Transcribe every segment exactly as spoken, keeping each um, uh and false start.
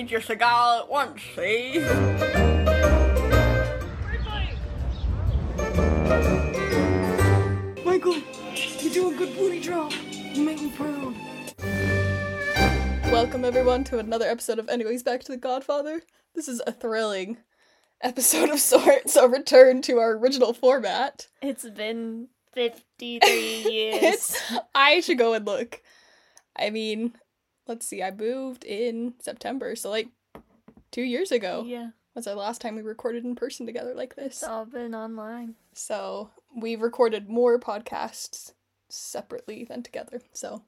change your cigar all at once, see? Everybody. Michael, you do a good booty drop. You make me proud. Welcome everyone to another episode of Anyways Back to the Godfather. This is a thrilling episode of sorts, a return to our original format. It's been fifty-three years. It's, I should go and look. I mean, let's see, I moved in September, so like two years ago. Yeah. That's our last time we recorded in person together like this. It's all been online. So we've recorded more podcasts separately than together, so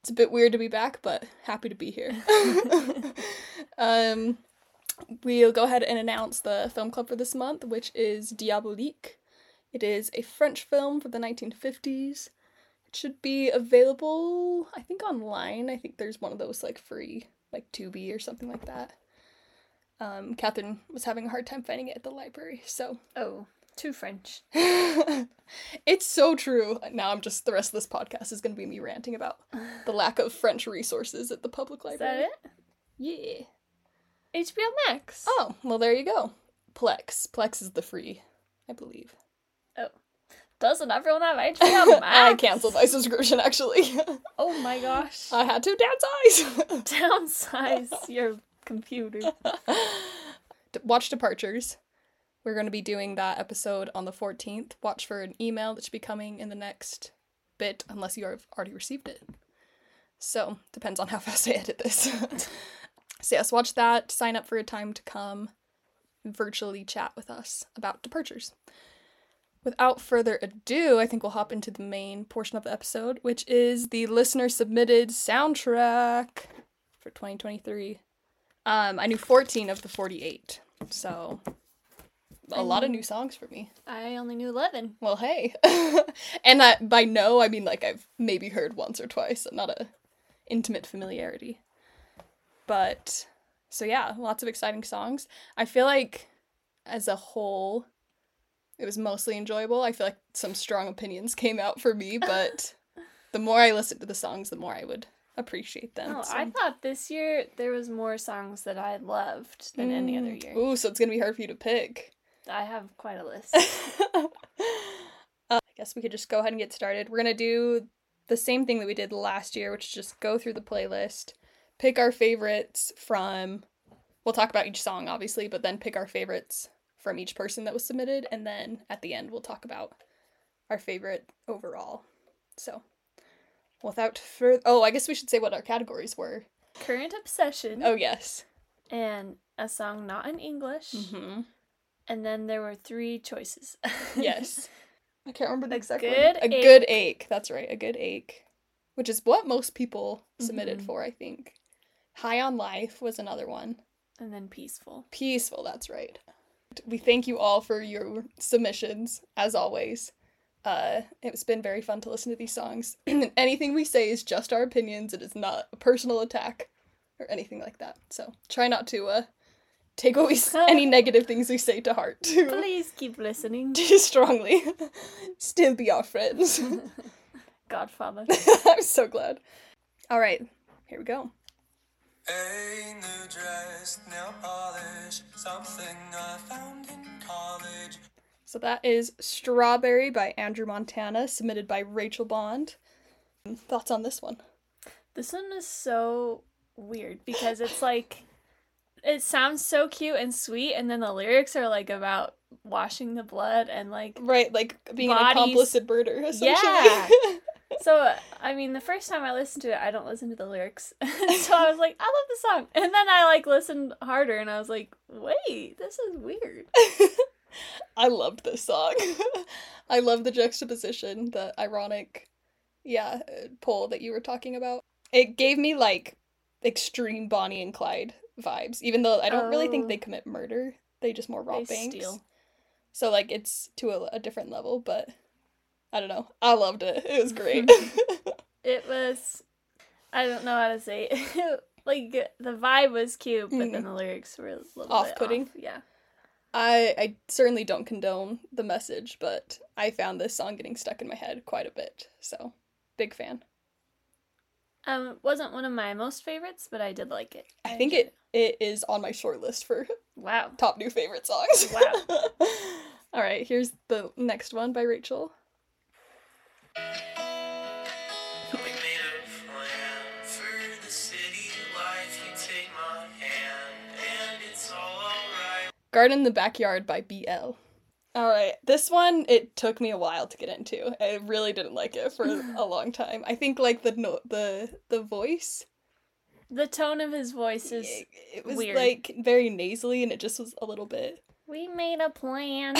it's a bit weird to be back, but happy to be here. um, we'll go ahead and announce the film club for this month, which is Diaboliques. It is a French film for the nineteen fifties. It should be available, I think, online. I think there's one of those, like, free, like, Tubi or something like that. Um, Catherine was having a hard time finding it at the library, so. Oh, too French. It's so true. Now I'm just, the rest of this podcast is going to be me ranting about the lack of French resources at the public library. Is that it? Yeah. H B O Max. Oh, well, there you go. Plex. Plex is the free, I believe. Oh. Doesn't everyone have H B O Max? I cancelled my subscription, actually. Oh my gosh. I had to downsize. Downsize your computer. D- watch Departures. We're going to be doing that episode on the fourteenth. Watch for an email that should be coming in the next bit, unless you have already received it. So, depends on how fast I edit this. So yes, watch that. Sign up for a time to come virtually chat with us about Departures. Without further ado, I think we'll hop into the main portion of the episode, which is the listener-submitted soundtrack for twenty twenty-three. Um, I knew fourteen of the forty-eight, so a lot of new songs for me. I only knew eleven. Well, hey. And I, by no, I mean, like, I've maybe heard once or twice, not a intimate familiarity. But, so yeah, lots of exciting songs. I feel like, as a whole, it was mostly enjoyable. I feel like some strong opinions came out for me, but the more I listened to the songs, the more I would appreciate them. Oh, so. I thought this year there was more songs that I loved than mm. any other year. Ooh, so it's going to be hard for you to pick. I have quite a list. uh, I guess we could just go ahead and get started. We're going to do the same thing that we did last year, which is just go through the playlist, pick our favorites from... We'll talk about each song, obviously, but then pick our favorites from each person that was submitted, and then at the end we'll talk about our favorite overall. So, without further... Oh, I guess we should say what our categories were. Current obsession. Oh, yes. And a song not in English. Mm-hmm. And then there were three choices. Yes. I can't remember the exact one. A good ache. That's right, a good ache. Which is what most people submitted mm-hmm. for, I think. High on Life was another one. And then Peaceful. Peaceful, that's right. We thank you all for your submissions, as always. Uh, it's been very fun to listen to these songs. And anything we say is just our opinions. It is not a personal attack or anything like that. So try not to uh, take what we s- any negative things we say to heart. To Please keep listening. Strongly. Still be our friends. Godfather. I'm so glad. All right, here we go. A new dress, nail polish, something I found in college. So that is Strawberry by Andrew Montana, submitted by Rachel Bond. Thoughts on this one? This one is so weird because it's like, it sounds so cute and sweet, and then the lyrics are like about washing the blood and like... Right, like being bodies. An accomplice in murder, essentially. Yeah! So, I mean, the first time I listened to it, I don't listen to the lyrics. So I was like, I love the song. And then I, like, listened harder, and I was like, wait, this is weird. I loved this song. I love the juxtaposition, the ironic, yeah, pull that you were talking about. It gave me, like, extreme Bonnie and Clyde vibes, even though I don't oh. really think they commit murder. They just more rob they banks. Steal. So, like, it's to a, a different level, but... I don't know. I loved it. It was great. It was, I don't know how to say it. Like, the vibe was cute, but mm. then the lyrics were a little off-putting. Bit off. Yeah. I, I certainly don't condone the message, but I found this song getting stuck in my head quite a bit. So, big fan. Um, it wasn't one of my most favorites, but I did like it. I, I think it, it it is on my short list for wow top new favorite songs. Wow. All right, here's the next one by Rachel. Garden in the Backyard by B L. All right, this one, it took me a while to get into. I really didn't like it for a long time. I think, like, the no- the the voice. The tone of his voice is It, it was, weird. like, very nasally, and it just was a little bit... We made a plan.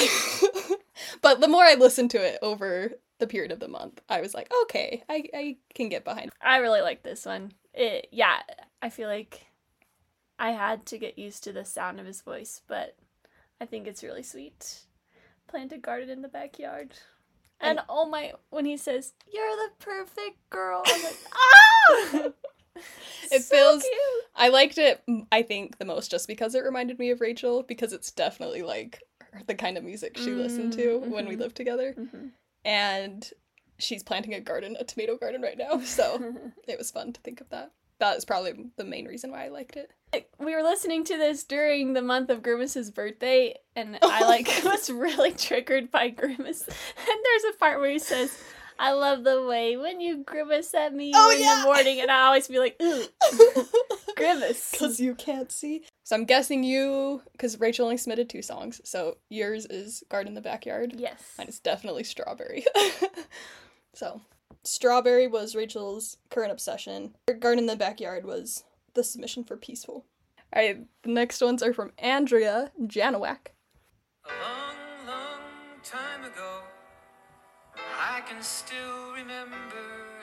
But the more I listened to it over the period of the month, I was like, okay, I, I can get behind it. I really like this one. It, yeah, I feel like I had to get used to the sound of his voice, but I think it's really sweet. Plant a garden in the backyard. And, and all my, when he says, "You're the perfect girl," I'm like, ah! It so feels, cute. I liked it, I think, the most just because it reminded me of Rachel, because it's definitely like the kind of music she mm-hmm. listened to mm-hmm. when we lived together. Mm-hmm. And she's planting a garden, a tomato garden right now, so it was fun to think of that. That is probably the main reason why I liked it. We were listening to this during the month of Grimace's birthday, and I, like, was really triggered by Grimace. And there's a part where he says, "I love the way when you grimace at me oh, in yeah. the morning," and I always be like, "Ugh, grimace." Because you can't see. So I'm guessing you, because Rachel only submitted two songs, so yours is Garden in the Backyard. Yes. Mine is definitely Strawberry. So... Strawberry was Rachel's current obsession. Her Garden in the Backyard was the submission for Peaceful. All right, the next ones are from Andrea Janowack. A long, long time ago, I can still remember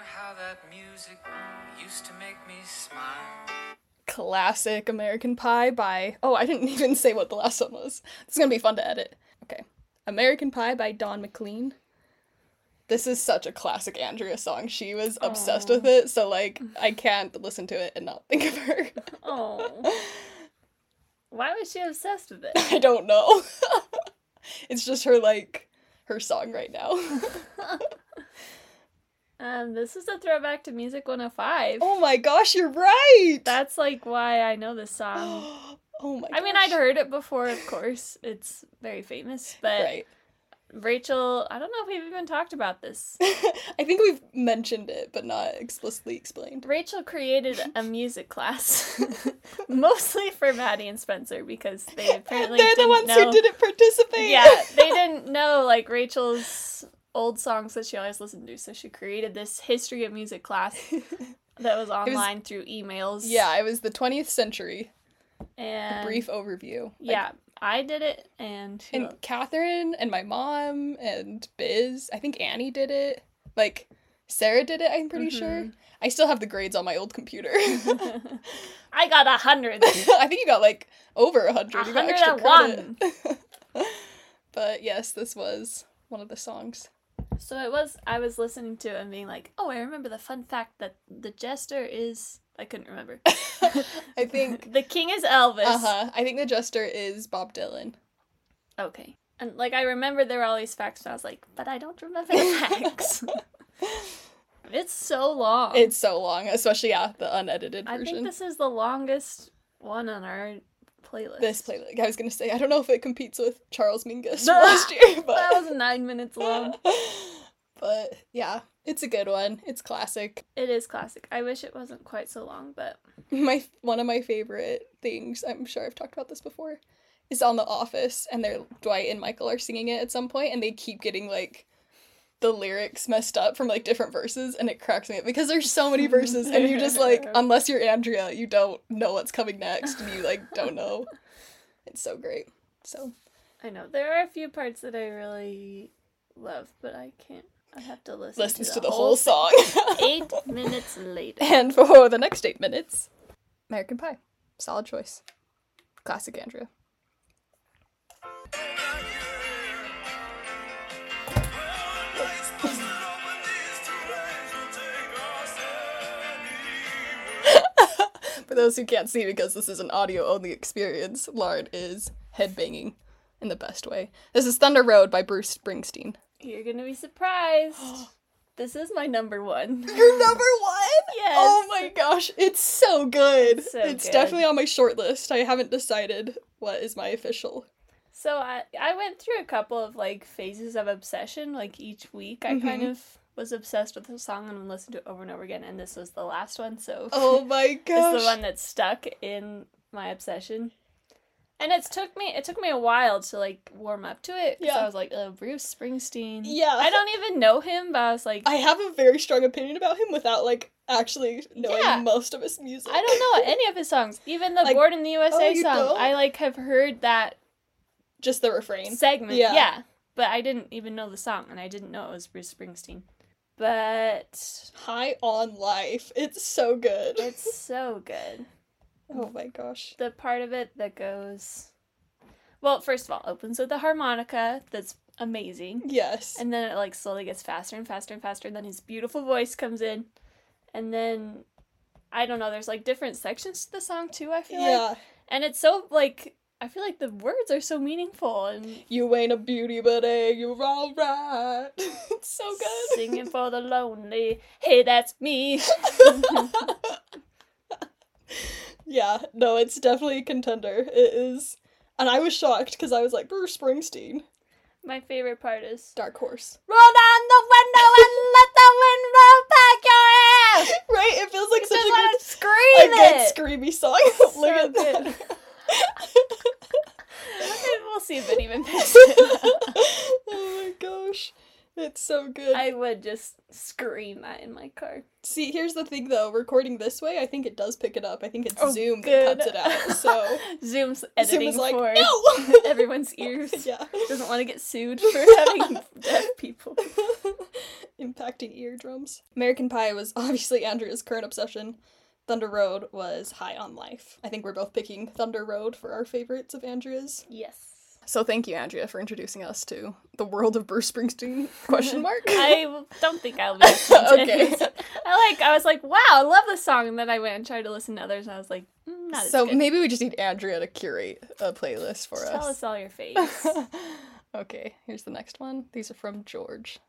how that music used to make me smile. Classic American Pie by... Oh, I didn't even say what the last one was. It's gonna be fun to edit. Okay. American Pie by Don McLean. This is such a classic Andrea song. She was obsessed Aww. with it, so, like, I can't listen to it and not think of her. Oh. Why was she obsessed with it? I don't know. It's just her, like, her song right now. um, this is a throwback to Music one oh five. Oh my gosh, you're right! That's, like, why I know this song. Oh my gosh. I mean, I'd heard it before, of course. It's very famous, but... Right. Rachel, I don't know if we've even talked about this. I think we've mentioned it, but not explicitly explained. Rachel created a music class, mostly for Maddie and Spencer, because they apparently They're didn't the ones know... who didn't participate! Yeah, they didn't know, like, Rachel's old songs that she always listened to, so she created this history of music class that was online was... through emails. Yeah, it was the twentieth century. And... A brief overview. Like... Yeah. I did it, and... And else? Catherine, and my mom, and Biz. I think Annie did it. Like, Sarah did it, I'm pretty mm-hmm. sure. I still have the grades on my old computer. I got a hundred. I think you got, like, over a hundred. You got extra credit. But, yes, this was one of the songs. So it was... I was listening to it and being like, oh, I remember the fun fact that the jester is... I couldn't remember. I think... The king is Elvis. Uh-huh. I think the jester is Bob Dylan. Okay. And, like, I remember there were all these facts, and I was like, but I don't remember the facts. It's so long. It's so long, especially, yeah, the unedited version. I think this is the longest one on our playlist. This playlist. I was gonna say, I don't know if it competes with Charles Mingus last year, but... That was nine minutes long. But, yeah, it's a good one. It's classic. It is classic. I wish it wasn't quite so long, but... my One of my favorite things, I'm sure I've talked about this before, is on The Office, and they're, Dwight and Michael are singing it at some point, and they keep getting, like, the lyrics messed up from, like, different verses, and it cracks me up, because there's so many verses, and you're just, like, unless you're Andrea, you don't know what's coming next, and you, like, don't know. It's so great. So. I know. There are a few parts that I really love, but I can't. I have to listen Listens to the, to the whole, whole song. Eight minutes later. And for the next eight minutes, American Pie. Solid choice. Classic Andrea. For those who can't see, because this is an audio-only experience, Lauren is headbanging in the best way. This is Thunder Road by Bruce Springsteen. You're gonna be surprised. This is my number one. Your number one? Yes. Oh my gosh, it's so good. It's, so it's good. Definitely on my short list. I haven't decided what is my official. So I I went through a couple of like phases of obsession. Like each week, I mm-hmm. kind of was obsessed with a song and would listen to it over and over again. And this was the last one. So oh my gosh, it's the one that stuck in my obsession. And it took me it took me a while to, like, warm up to it, because yeah. I was like, oh, Bruce Springsteen. Yeah. I don't even know him, but I was like... I have a very strong opinion about him without, like, actually knowing yeah. most of his music. I don't know any of his songs. Even the like, Born in the U S A oh, song. Don't? I, like, have heard that... Just the refrain. Segment. Yeah. yeah. But I didn't even know the song, and I didn't know it was Bruce Springsteen. But... High on Life. It's so good. It's so good. Oh my gosh. The part of it that goes... Well, first of all, it opens with the harmonica. That's amazing. Yes. And then it, like, slowly gets faster and faster and faster. And then his beautiful voice comes in. And then, I don't know, there's, like, different sections to the song, too, I feel yeah. like. And it's so, like... I feel like the words are so meaningful. And you ain't a beauty, but hey, you're all right. It's so good. Singing for the lonely. Hey, that's me. Yeah, no, it's definitely a contender. It is. And I was shocked because I was like, Bruce Springsteen. My favorite part is... Dark Horse. Roll down the window and let the wind roll back your ass! Right? It feels like you such a good, scream a good screamy song. So look at good. That. We'll see if it even picks it. Oh my gosh. It's so good. I would just scream that in my car. See, here's the thing, though. Recording this way, I think it does pick it up. I think it's oh, Zoom good. That cuts it out, so... Zoom's editing Zoom is like, for no! everyone's ears. Yeah. Doesn't want to get sued for having deaf people. Impacting eardrums. American Pie was obviously Andrea's current obsession. Thunder Road was High on Life. I think we're both picking Thunder Road for our favorites of Andrea's. Yes. So thank you, Andrea, for introducing us to the world of Bruce Springsteen, question mark. I don't think I'll be okay. I like. I was like, wow, I love this song. And then I went and tried to listen to others, and I was like, mm, not so as good. So maybe we just need Andrea to curate a playlist for just us. Tell us all your faves. Okay, here's the next one. These are from George.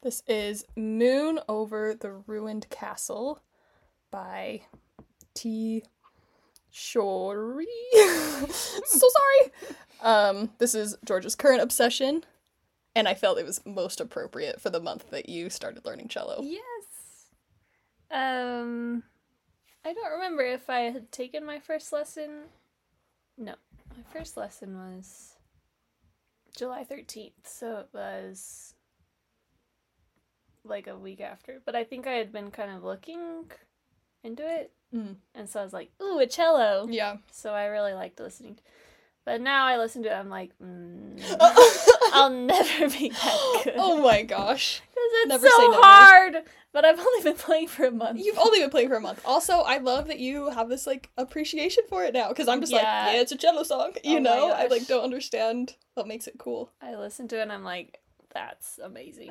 This is Moon Over the Ruined Castle by T. Shorey. So sorry! Um, this is George's current obsession, and I felt it was most appropriate for the month that you started learning cello. Yes! Um, I don't remember if I had taken my first lesson. No. My first lesson was July thirteenth, so it was... like a week after, but I think I had been kind of looking into it, mm. and so I was like, ooh, a cello. Yeah. So I really liked listening, but now I listen to it, I'm like, mm, I'll never be that good. Oh my gosh. Because it's never so hard, but I've only been playing for a month. You've only been playing for a month. Also, I love that you have this, like, appreciation for it now, because I'm just yeah. like, yeah, it's a cello song, you oh know? I, like, don't understand what makes it cool. I listen to it, and I'm like, that's amazing.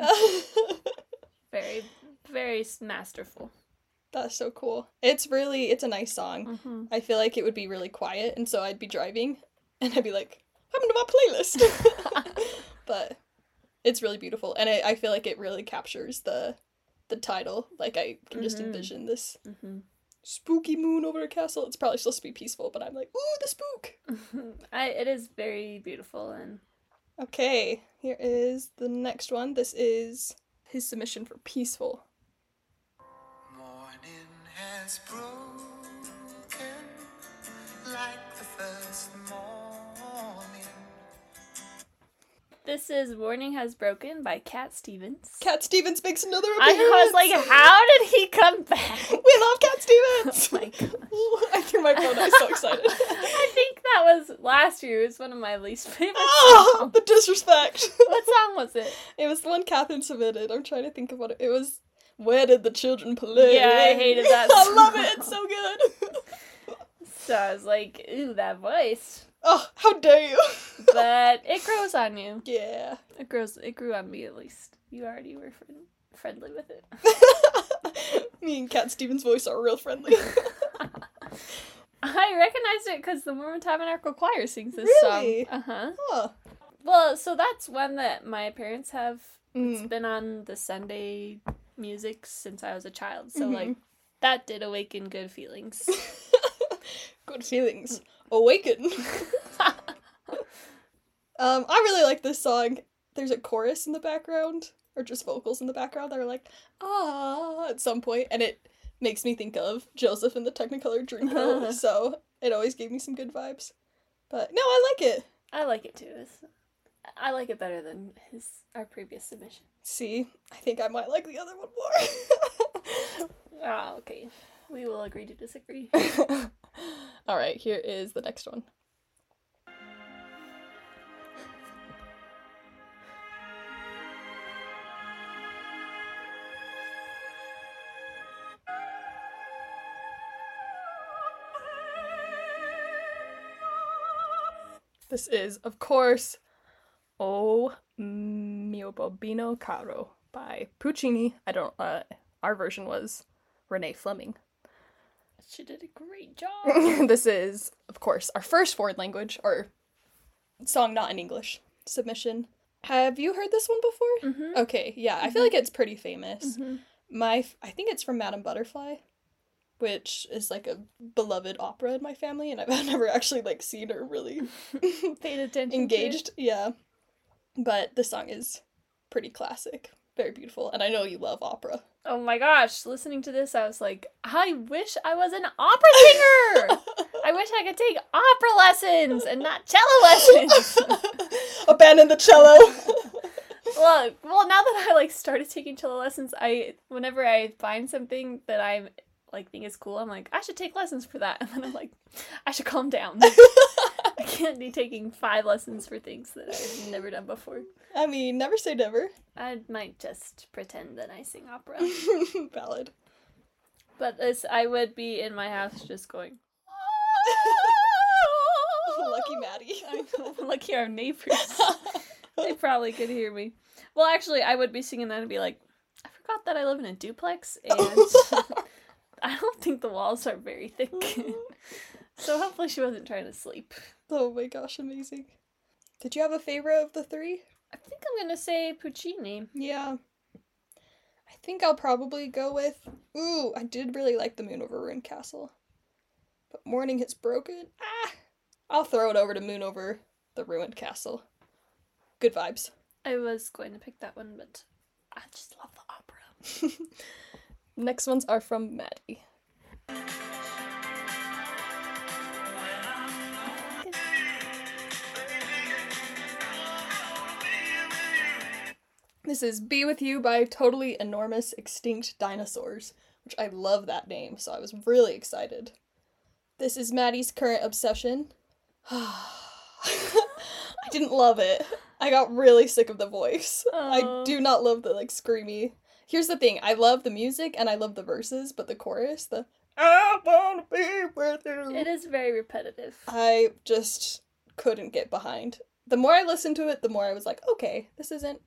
Very, very masterful. That's so cool. It's really, it's a nice song. Mm-hmm. I feel like it would be really quiet, and so I'd be driving, and I'd be like, what happened to my playlist? But it's really beautiful, and I, I feel like it really captures the the title. Like, I can just mm-hmm. envision this mm-hmm. spooky moon over a castle. It's probably supposed to be peaceful, but I'm like, ooh, the spook! I, it is very beautiful, and... Okay, here is the next one. This is... his submission for Peaceful. Morning has broken like the first morning. This is Morning Has Broken by Cat Stevens. Cat Stevens makes another appearance. I was like, how did he come back? We love Cat Stevens. Oh my gosh. I threw my phone. I was so excited. I think that was last year. It was one of my least favorite oh, songs. The disrespect. What song was it? It was the one Catherine submitted. I'm trying to think of what it, it was. Where Did the Children Play? Yeah, I hated that song. I love it. It's so good. So I was like, ooh, that voice. Oh, how dare you! But it grows on you. Yeah, it grows. It grew on me, at least. You already were friend- friendly with it. Me and Cat Stevens' voice are real friendly. I recognized it because the Mormon Tabernacle Choir sings this really? song. Uh-huh. Huh. Well, so that's one that my parents have. Mm. It's been on the Sunday music since I was a child. So, mm-hmm. like, that did awaken good feelings. Good feelings. Awaken. um, I really like this song. There's a chorus in the background, or just vocals in the background that are like, ah, at some point, and it makes me think of Joseph and the Technicolor Dreamcoat, so it always gave me some good vibes. But, no, I like it. I like it, too. It's, I like it better than his our previous submission. See? I think I might like the other one more. Ah, okay. We will agree to disagree. Alright, here is the next one. This is, of course, O Mio Bambino Caro by Puccini. I don't, uh, our version was Renee Fleming. She did a great job. This is, of course, our first foreign language, or song not in English, submission. Have you heard this one before? Mm-hmm. Okay, yeah, I feel mm-hmm. like it's pretty famous. Mm-hmm. My, I think it's from Madame Butterfly, which is, like, a beloved opera in my family, and I've never actually, like, seen or really paid attention engaged. To yeah. But this song is pretty classic. Very beautiful. And I know you love opera. Oh my gosh. Listening to this, I was like, I wish I was an opera singer! I wish I could take opera lessons and not cello lessons! Abandon the cello! Well, well, now that I, like, started taking cello lessons, I, whenever I find something that I'm like think it's cool, I'm like, I should take lessons for that. And then I'm like, I should calm down. I can't be taking five lessons for things that I've never done before. I mean, never say never. I might just pretend that I sing opera. Valid. But this, I would be in my house just going, lucky Maddie. I know. Lucky our neighbors. They probably could hear me. Well, actually, I would be singing that and be like, I forgot that I live in a duplex and... I don't think the walls are very thick. So hopefully she wasn't trying to sleep. Oh my gosh, amazing. Did you have a favorite of the three? I think I'm going to say Puccini. Yeah. I think I'll probably go with... Ooh, I did really like The Moon Over Ruined Castle. But Morning Has Broken? Ah! I'll throw it over to Moon Over the Ruined Castle. Good vibes. I was going to pick that one, but I just love the opera. Next ones are from Maddie. This is Be With You by Totally Enormous Extinct Dinosaurs, which I love that name, so I was really excited. This is Maddie's current obsession. I didn't love it. I got really sick of the voice. Aww. I do not love the, like, screamy... Here's the thing, I love the music and I love the verses, but the chorus, the I wanna be with you. It is very repetitive. I just couldn't get behind. The more I listened to it, the more I was like, okay, this isn't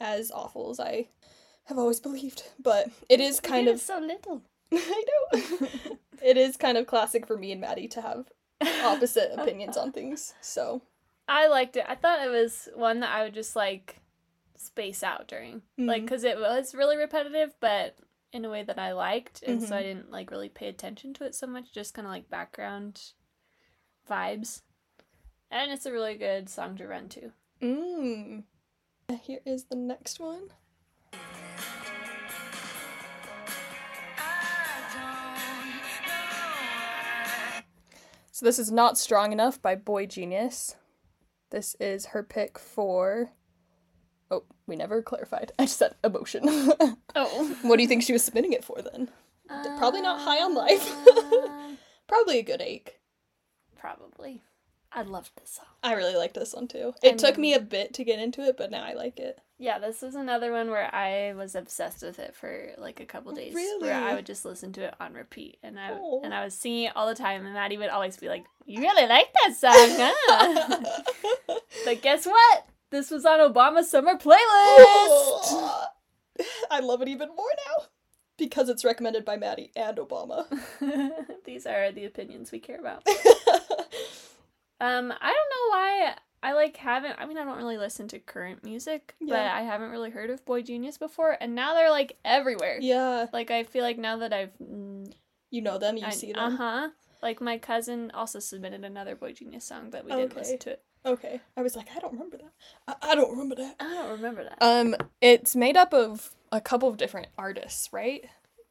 as awful as I have always believed. But it is kind it is of so little. I know. It is kind of classic for me and Maddie to have opposite opinions on things. So I liked it. I thought it was one that I would just like space out during mm-hmm. like because it was really repetitive but in a way that I liked and mm-hmm. so I didn't like really pay attention to it so much, just kind of like background vibes, and it's a really good song to run to. Mm. Here is the next one. So this is Not Strong Enough by Boy Genius. This is her pick for... Oh, we never clarified. I just said emotion. Oh. What do you think she was submitting it for, then? Uh, Probably not high on life. Probably a good ache. Probably. I loved this song. I really liked this one, too. It I mean, took me a bit to get into it, but now I like it. Yeah, this was another one where I was obsessed with it for, like, a couple days. Really? Where I would just listen to it on repeat, and I, oh. and I was singing it all the time, and Maddie would always be like, you really like that song, huh? But guess what? This was on Obama's summer playlist! Oh, I love it even more now. because it's recommended by Maddie and Obama. These are the opinions we care about. um, I don't know why I, like, haven't... I mean, I don't really listen to current music, yeah. but I haven't really heard of Boy Genius before, and now they're, like, everywhere. Yeah. Like, I feel like now that I've... Mm, you know them, you I, see them. Uh-huh. Like, my cousin also submitted another Boy Genius song, but we didn't okay. listen to it. Okay. I was like, I don't remember that. I, I don't remember that. I don't remember that. Um, it's made up of a couple of different artists, right?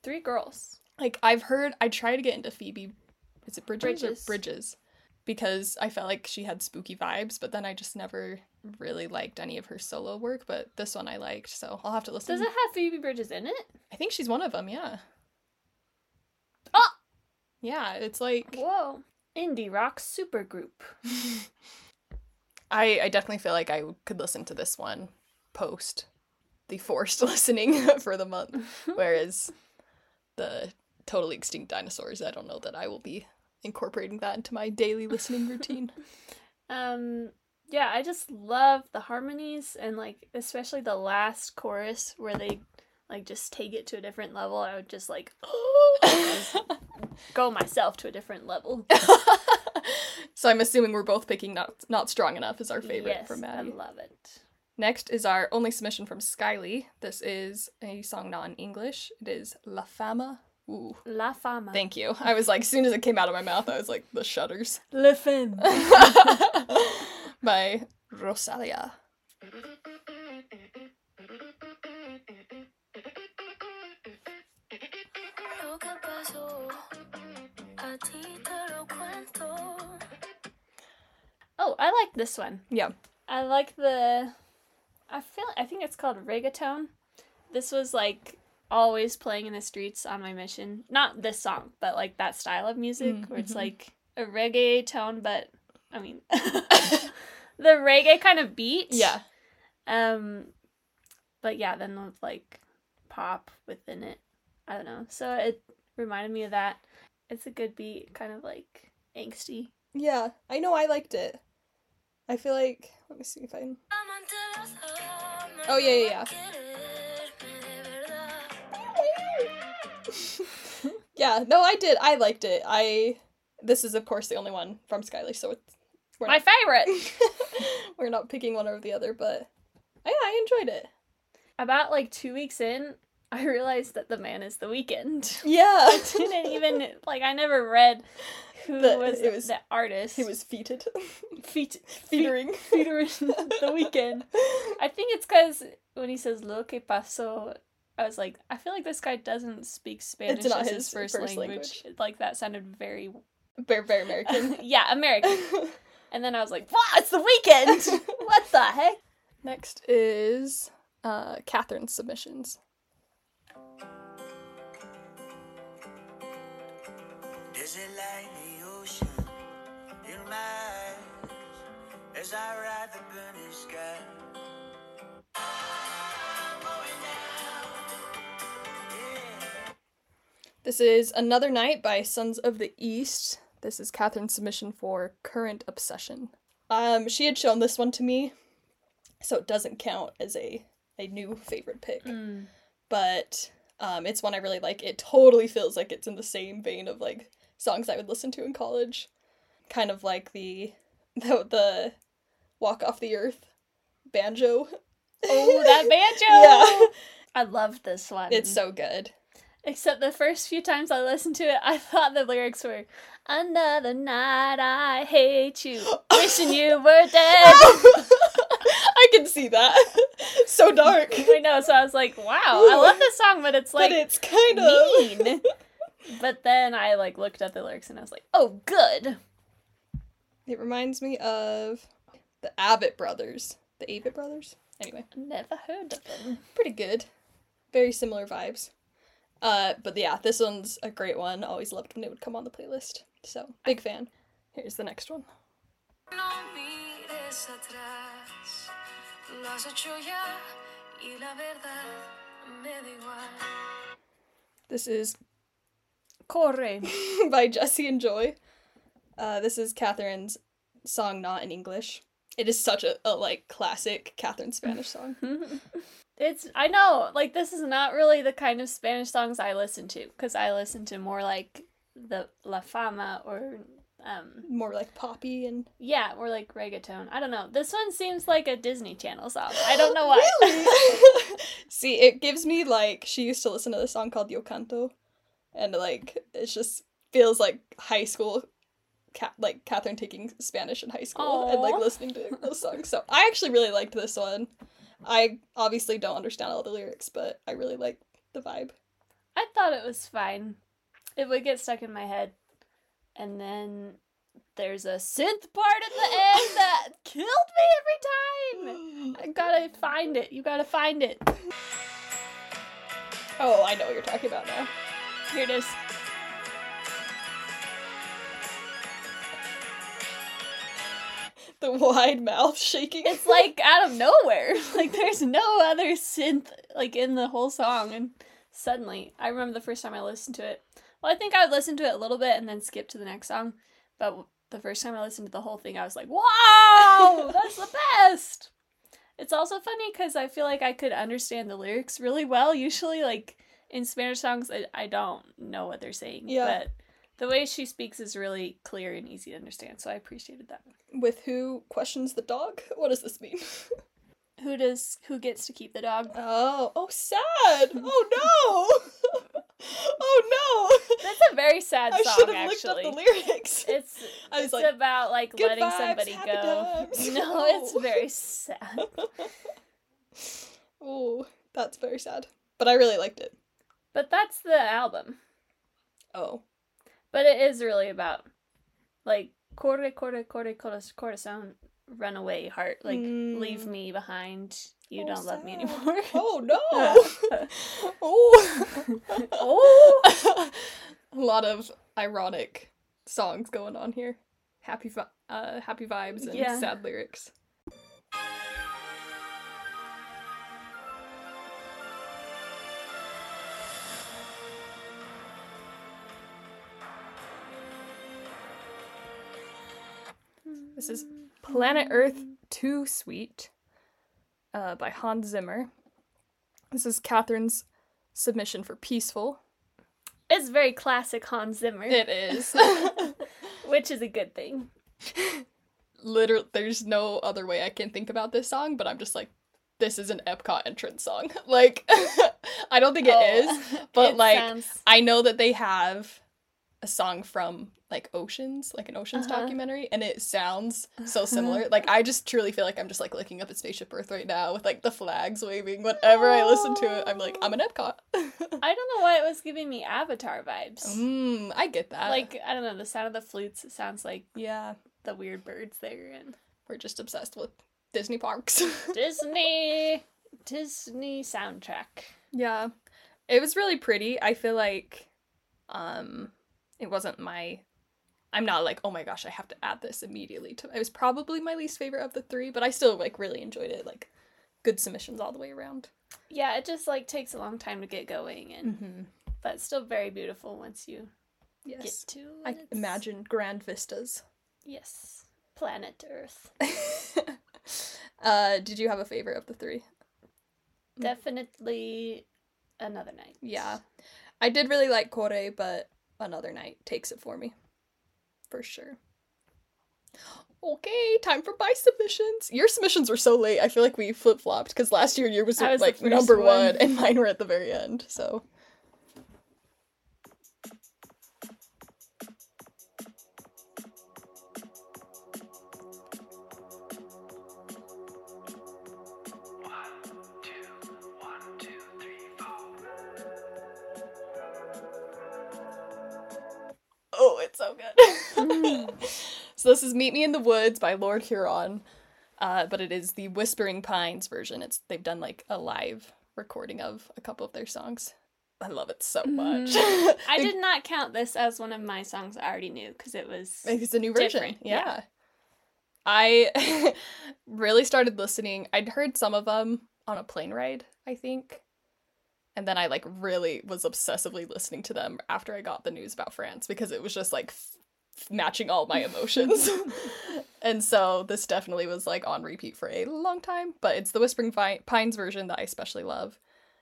Three girls. Like, I've heard... I tried to get into Phoebe... Is it Bridgers? Bridges. Or Bridges? Because I felt like she had spooky vibes, but then I just never really liked any of her solo work, but this one I liked, so I'll have to listen. Does it have Phoebe Bridgers in it? I think she's one of them, yeah. Oh! Yeah, it's like... Whoa. Indie rock supergroup. I, I definitely feel like I could listen to this one post the forced listening for the month, whereas the Totally Extinct Dinosaurs, I don't know that I will be incorporating that into my daily listening routine. um, yeah, I just love the harmonies and, like, especially the last chorus where they, like, just take it to a different level. I would just, like, just go myself to a different level. So I'm assuming we're both picking Not Not Strong Enough is our favorite yes, from Maddie. I love it. Next is our only submission from Skyly. This is a song not in English. It is La Fama. Ooh. La Fama. Thank you. I was like, as soon as it came out of my mouth, I was like, the shudders. La Femme. By Rosalia. Oh, I like this one. Yeah. I like the... I feel... I think it's called reggaeton. This was, like... always playing in the streets on my mission. Not this song, but, like, that style of music mm-hmm. where it's, like, a reggae tone, but, I mean, the reggae kind of beat. Yeah. Um, but, yeah, then with, like, pop within it. I don't know. So it reminded me of that. It's a good beat, kind of, like, angsty. Yeah. I know I liked it. I feel like... Let me see if I can... Oh, yeah, yeah, yeah. Yeah, no, I did. I liked it. I, this is, of course, the only one from Skyly, so it's... We're My not, favorite! We're not picking one over the other, but yeah, I enjoyed it. About, like, two weeks in, I realized that the man is The Weeknd. Yeah! I didn't even, like, I never read who the, was, it was the artist. He was feated. Feat, featuring. Featuring The Weeknd. I think it's because when he says, lo que pasó... I was like, I feel like this guy doesn't speak Spanish it's not as his, his first, first language. language. Like, that sounded very... Very, very American. Yeah, American. And then I was like, wow, it's The Weeknd! What the heck? Next is uh, Catherine's submissions. Is it like the ocean in my eyes as I ride the burning sky? This is Another Night by Sons of the East. This is Catherine's submission for Current Obsession. Um, she had shown this one to me, so it doesn't count as a, a new favorite pick. Mm. But um, it's one I really like. It totally feels like it's in the same vein of, like, songs I would listen to in college. Kind of like the the, the Walk Off the Earth banjo. Oh, that banjo! Yeah. I love this one. It's so good. Except the first few times I listened to it, I thought the lyrics were, another night I hate you, wishing you were dead. I can see that. So dark. I know, so I was like, wow, I love this song, but it's like, but it's kind of mean. But then I, like, looked at the lyrics and I was like, oh, good. It reminds me of the Abbott Brothers. The Abbott Brothers? Anyway. Never heard of them. Pretty good. Very similar vibes. Uh, but yeah, this one's a great one. Always loved when it would come on the playlist. So, big fan. Here's the next one. This is Corre by Jesse and Joy. Uh, this is Catherine's song not in English. It is such a, a like, classic Catherine Spanish song. It's, I know, like, this is not really the kind of Spanish songs I listen to, because I listen to more, like, the La Fama, or, um... more, like, poppy and... Yeah, more, like, reggaeton. I don't know. This one seems like a Disney Channel song. I don't know why. Really? See, it gives me, like, she used to listen to this song called Yo Canto, and, like, it just feels like high school... Cat, like Catherine taking Spanish in high school. Aww. And like listening to those songs. So I actually really liked this one. I obviously don't understand all the lyrics, but I really like the vibe. I thought it was fine. It would get stuck in my head. And then there's a synth part at the end that killed me every time. I gotta find it. You gotta find it. Oh, I know what you're talking about now. Here it is. The wide mouth shaking. It's like out of nowhere. Like there's no other synth like in the whole song, and suddenly I remember the first time I listened to it. Well, I think I would listen to it a little bit and then skip to the next song, but the first time I listened to the whole thing I was like, wow, that's the best. It's also funny because I feel like I could understand the lyrics really well. Usually like in Spanish songs I, I don't know what they're saying. Yeah. But the way she speaks is really clear and easy to understand, so I appreciated that. With who questions the dog? What does this mean? Who does, who gets to keep the dog? Oh, oh, sad! Oh no! Oh no! That's a very sad song, actually. I should have looked up the lyrics. It's, I was it's like, about, like, letting vibes, somebody go. Times. No, it's very sad. Oh, that's very sad. But I really liked it. But that's the album. Oh. But it is really about, like, corre, corre, corre, corazón, run away, heart. Like, mm. leave me behind. You oh, don't sad. Love me anymore. Oh, no. Oh. Oh. A lot of ironic songs going on here. Happy uh, happy vibes and yeah. sad lyrics. This is Planet Earth Too Sweet uh, by Hans Zimmer. This is Catherine's submission for Peaceful. It's very classic Hans Zimmer. It is. Which is a good thing. Literally, there's no other way I can think about this song, but I'm just like, this is an Epcot entrance song. Like, I don't think it oh, is, but it like, sounds... I know that they have a song from... like Oceans, like an Oceans uh-huh. documentary, and it sounds so similar. Like, I just truly feel like I'm just, like, looking up at Spaceship Earth right now with, like, the flags waving. Whenever oh. I listen to it, I'm like, I'm an Epcot. I don't know why it was giving me Avatar vibes. Mmm, I get that. Like, I don't know, the sound of the flutes sounds like yeah, the weird birds they're in. We're just obsessed with Disney parks. Disney! Disney soundtrack. Yeah. It was really pretty. I feel like, um, it wasn't my... I'm not like, oh my gosh, I have to add this immediately to it. It was probably my least favorite of the three, but I still like really enjoyed it. Like, good submissions all the way around. Yeah, it just like takes a long time to get going, and mm-hmm. but still very beautiful once you yes. get to it. I it's... imagine grand vistas. Yes, planet Earth. uh, did you have a favorite of the three? Definitely Another Night. Yeah, I did really like Kore, but Another Night takes it for me. For sure. Okay, time for my submissions. Your submissions were so late. I feel like we flip-flopped because last year yours was, was like number one. one and mine were at the very end, so. So good. mm. So this is Meet Me in the Woods by Lord Huron, uh, but it is the Whispering Pines version. It's They've done like a live recording of a couple of their songs. I love it so much. Mm. I did not count this as one of my songs I already knew because it was It's a new version. Yeah. yeah. I really started listening. I'd heard some of them on a plane ride, I think. And then I, like, really was obsessively listening to them after I got the news about France because it was just, like, f- matching all my emotions. And so this definitely was like on repeat for a long time, but it's the Whispering Pines version that I especially love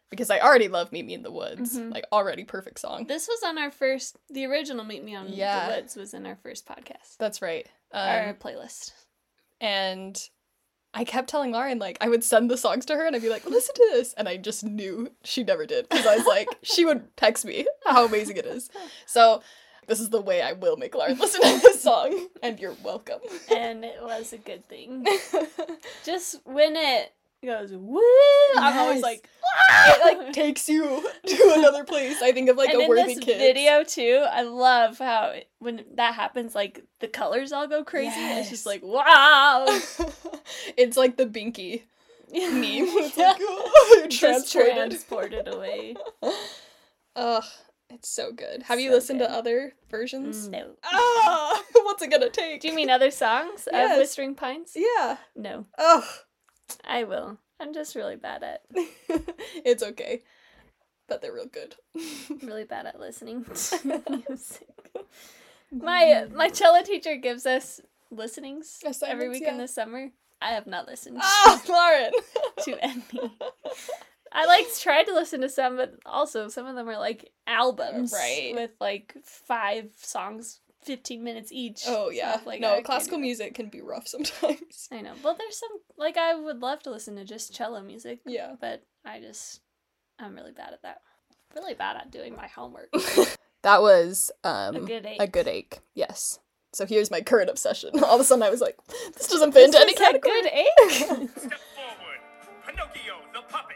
because I already love Meet Me in the Woods, mm-hmm. like already perfect song. This was on our first, the original Meet Me on yeah. the Woods was in our first podcast. That's right. Um, our playlist. And I kept telling Lauren, like, I would send the songs to her and I'd be like, listen to this. And I just knew she never did because I was like, she would text me how amazing it is. So this is the way I will make Lauren listen to this song. And you're welcome. And it was a good thing. Just when it goes, woo, yes. I'm always like, ah! It, like, takes you to another place. I think of, like, and a worthy kid. Video, too, I love how it, when that happens, like, the colors all go crazy. Yes. It's just like, wow. It's like the Binky meme. It's yeah. like, oh, just transported. transported away. Ugh. Oh. It's so good. Have so you listened good. to other versions? No. Oh, what's it gonna take? Do you mean other songs yes. of Whispering Pines? Yeah. No. Oh. I will. I'm just really bad at It's okay. But they're real good. Really bad at listening to music. My my cello teacher gives us listenings Assignments, every week yeah. in the summer. I have not listened oh, Lauren. to any. I, like, tried to listen to some, but also some of them are, like, albums right. with, like, five songs, fifteen minutes each. Oh, yeah. Like no, classical music can be rough sometimes. I know. Well, there's some, like, I would love to listen to just cello music. Yeah. But I just, I'm really bad at that. Really bad at doing my homework. That was um, a good ache. A good ache, yes. So here's my current obsession. All of a sudden I was like, this doesn't fit into any category. This is a good ache. Step forward. Pinocchio, the puppet.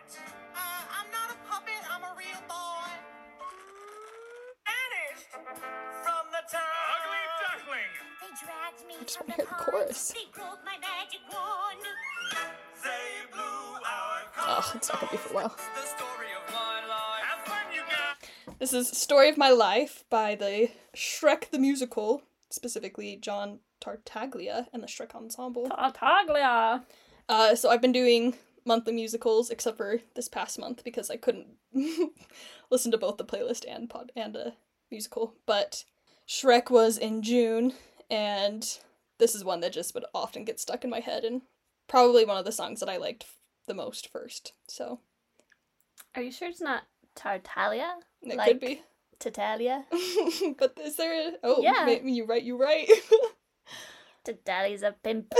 I just want to hear the chorus. Oh, it's not going to be for a while. This is Story of My Life by the Shrek the Musical, specifically John Tartaglia and the Shrek Ensemble. Tartaglia! Uh, so I've been doing monthly musicals, except for this past month, because I couldn't listen to both the playlist and pod- and a musical. But Shrek was in June, and this is one that just would often get stuck in my head, and probably one of the songs that I liked f- the most first, so. Are you sure it's not Tartaglia? It like could be. Tartaglia? But is there a... Oh, yeah. ma- you right, you right. Tartaglia's a pimp.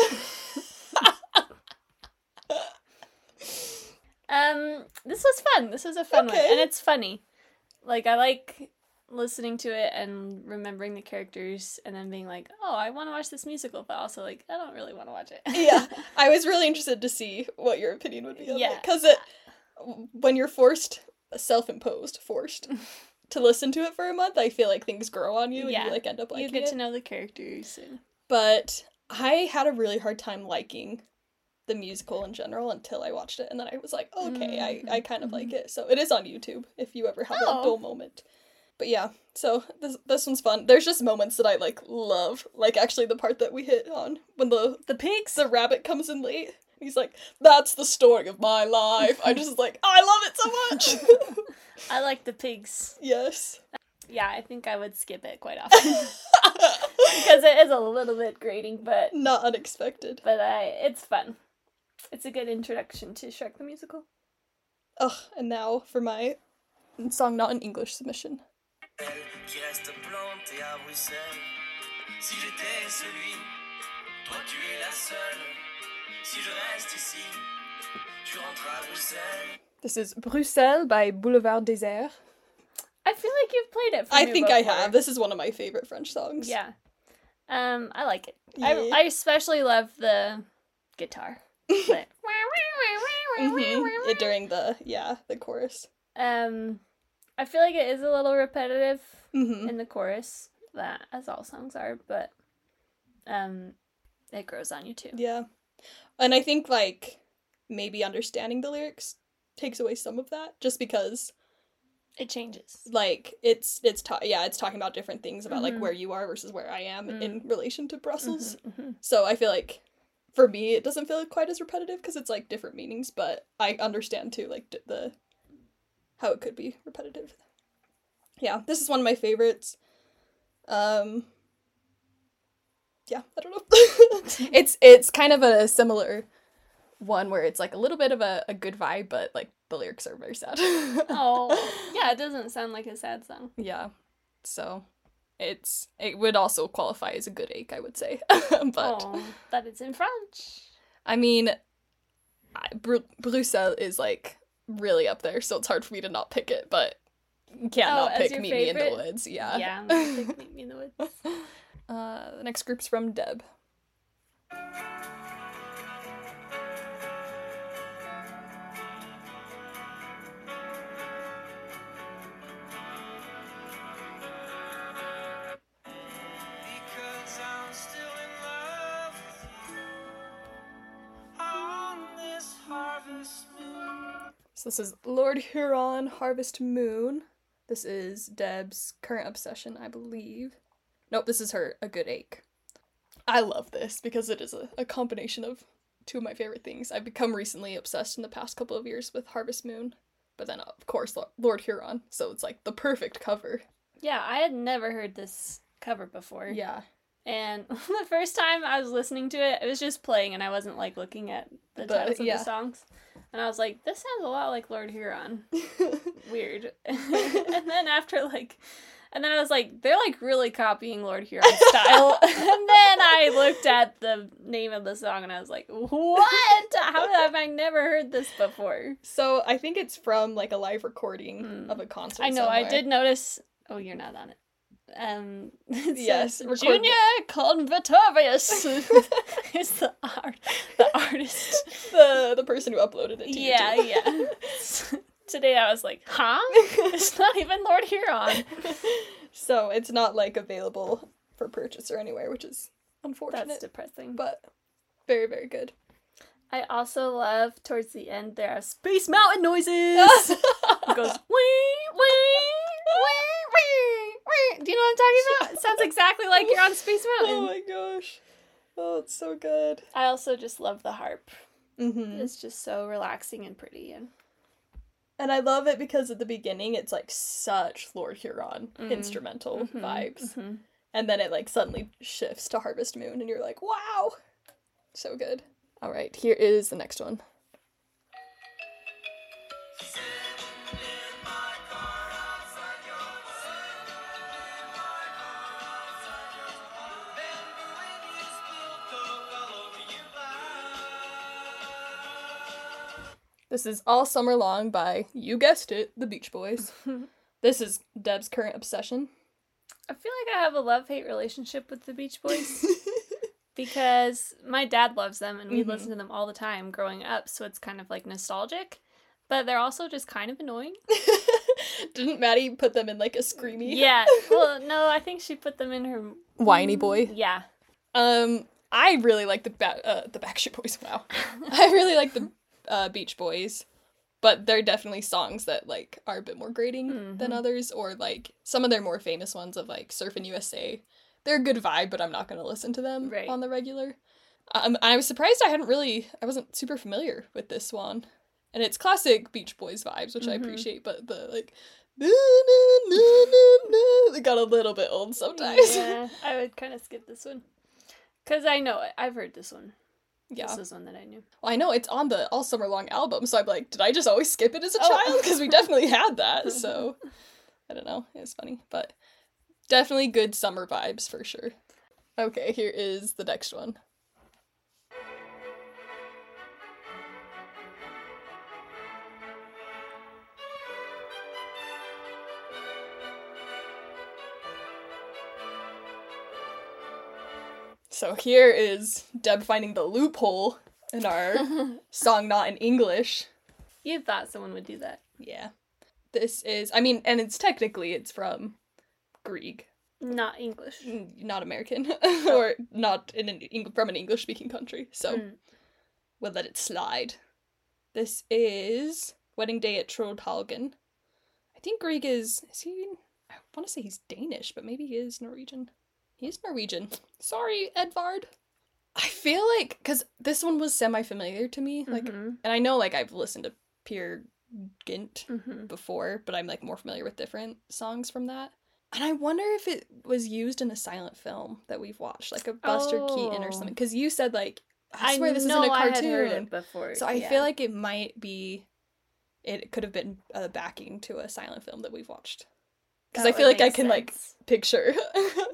um, This was fun. This was a fun okay. one, and it's funny. Like, I like listening to it and remembering the characters and then being like, oh, I want to watch this musical, but also like, I don't really want to watch it. Yeah. I was really interested to see what your opinion would be on yeah. it. Because it, when you're forced, self-imposed, forced to listen to it for a month, I feel like things grow on you and yeah. you like end up liking it. You get it. to know the characters. And... But I had a really hard time liking the musical in general until I watched it, and then I was like, okay, mm-hmm. I, I kind of mm-hmm. like it. So it is on YouTube if you ever have oh. a dull moment. But yeah, so this this one's fun. There's just moments that I, like, love. Like, actually, the part that we hit on when the... The pigs? The rabbit comes in late. He's like, that's the story of my life. I just, like, oh, I love it so much. I like the pigs. Yes. Yeah, I think I would skip it quite often. Because it is a little bit grating, but... Not unexpected. But I, it's fun. It's a good introduction to Shrek the Musical. Oh, and now for my song not in English submission. This is Bruxelles by Boulevard des Airs. I feel like you've played it for I me I think before. I have. This is one of my favorite French songs. Yeah. Um, I like it. Yeah. I, I especially love the guitar. But... mm-hmm. it, during the, yeah, the chorus. Um... I feel like it is a little repetitive mm-hmm. in the chorus, that as all songs are, but um, it grows on you too. Yeah. And I think, like, maybe understanding the lyrics takes away some of that, just because... It changes. Like, it's, it's ta- yeah, it's talking about different things, about, mm-hmm. like, where you are versus where I am mm-hmm. in relation to Brussels. Mm-hmm, mm-hmm. So I feel like, for me, it doesn't feel quite as repetitive, because it's, like, different meanings, but I understand, too, like, d- the... how it could be repetitive. Yeah, this is one of my favorites. Um, yeah, I don't know. it's it's kind of a similar one where it's like a little bit of a, a good vibe, but like the lyrics are very sad. Oh, yeah, it doesn't sound like a sad song. Yeah, so it's it would also qualify as a good ache, I would say. But oh, but it's in French. I mean, Br- Bruxelles is like really up there, so it's hard for me to not pick it, but you can't oh, not pick Meet favorite? Me in the Woods. Yeah, yeah, I'm gonna pick Meet Me in the Woods. Uh, the next group's from Deb. So this is Lord Huron, Harvest Moon. This is Deb's current obsession, I believe. Nope, this is her, A Good Ache. I love this because it is a, a combination of two of my favorite things. I've become recently obsessed in the past couple of years with Harvest Moon, but then of course Lord Huron, so it's like the perfect cover. Yeah, I had never heard this cover before. Yeah. And the first time I was listening to it, it was just playing and I wasn't, like, looking at the but, titles of yeah. the songs. And I was like, this sounds a lot like Lord Huron. Weird. And then after, like, and then I was like, they're, like, really copying Lord Huron's style. And then I looked at the name of the song and I was like, what? How have I never heard this before? So I think it's from, like, a live recording mm. of a concert I know, somewhere. I did notice. Oh, you're not on it. Um, yes, record- Junior Convertorius is the art, the artist, the the person who uploaded it to yeah, YouTube. Yeah, yeah. So today I was like, huh? It's not even Lord Huron. So it's not like available for purchase or anywhere, which is unfortunate. That's depressing, but very very good. I also love towards the end there are Space Mountain noises. It goes wee wee wee. Do you know what I'm talking about? It sounds exactly like you're on Space Mountain. Oh my gosh. Oh, it's so good. I also just love the harp. Mm-hmm. It's just so relaxing and pretty. And and I love it because at the beginning it's like such Lord Huron mm. instrumental mm-hmm. vibes. Mm-hmm. And then it like suddenly shifts to Harvest Moon and you're like, wow. So good. All right, here is the next one. This is All Summer Long by, you guessed it, the Beach Boys. This is Deb's current obsession. I feel like I have a love-hate relationship with the Beach Boys because my dad loves them and we mm-hmm. listen to them all the time growing up, so it's kind of like nostalgic, but they're also just kind of annoying. Didn't Maddie put them in like a screamy? Yeah. Well, no, I think she put them in her... Whiny boy? Yeah. Um, I really like the, ba- uh, the Backstreet Boys, wow. I really like the... Uh, Beach Boys, but they're definitely songs that like are a bit more grating mm-hmm. than others, or like some of their more famous ones of like Surfin' U S A. They're a good vibe, but I'm not gonna listen to them right. on the regular. Um, I was surprised I hadn't really, I wasn't super familiar with this one, and it's classic Beach Boys vibes, which mm-hmm. I appreciate. But the like, na, na, na, na, they got a little bit old sometimes. Yeah, I would kind of skip this one because I know it. I've heard this one. Yeah. This is one that I knew. Well, I know it's on the All Summer Long album, so I'm like, did I just always skip it as a oh. child? Because we definitely had that, so I don't know. It's funny, but definitely good summer vibes for sure. Okay, here is the next one. So here is Deb finding the loophole in our song not in English. You thought someone would do that. Yeah. This is, I mean, and it's technically, it's from Grieg. Not English. Not American. Oh. Or not in an, from an English-speaking country. So mm. we'll let it slide. This is Wedding Day at Trollhagen. I think Grieg is, is he, I want to say he's Danish, but maybe he is Norwegian. He's Norwegian. Sorry, Edvard. I feel like, because this one was semi-familiar to me, like, mm-hmm. and I know, like, I've listened to Peer Gynt mm-hmm. before, but I'm, like, more familiar with different songs from that. And I wonder if it was used in a silent film that we've watched, like a Buster oh. Keaton or something. Because you said, like, I swear I this isn't a cartoon. I had heard it before. So I yeah. feel like it might be, it could have been uh, backing to a silent film that we've watched. Because I feel like I can, sense. like, picture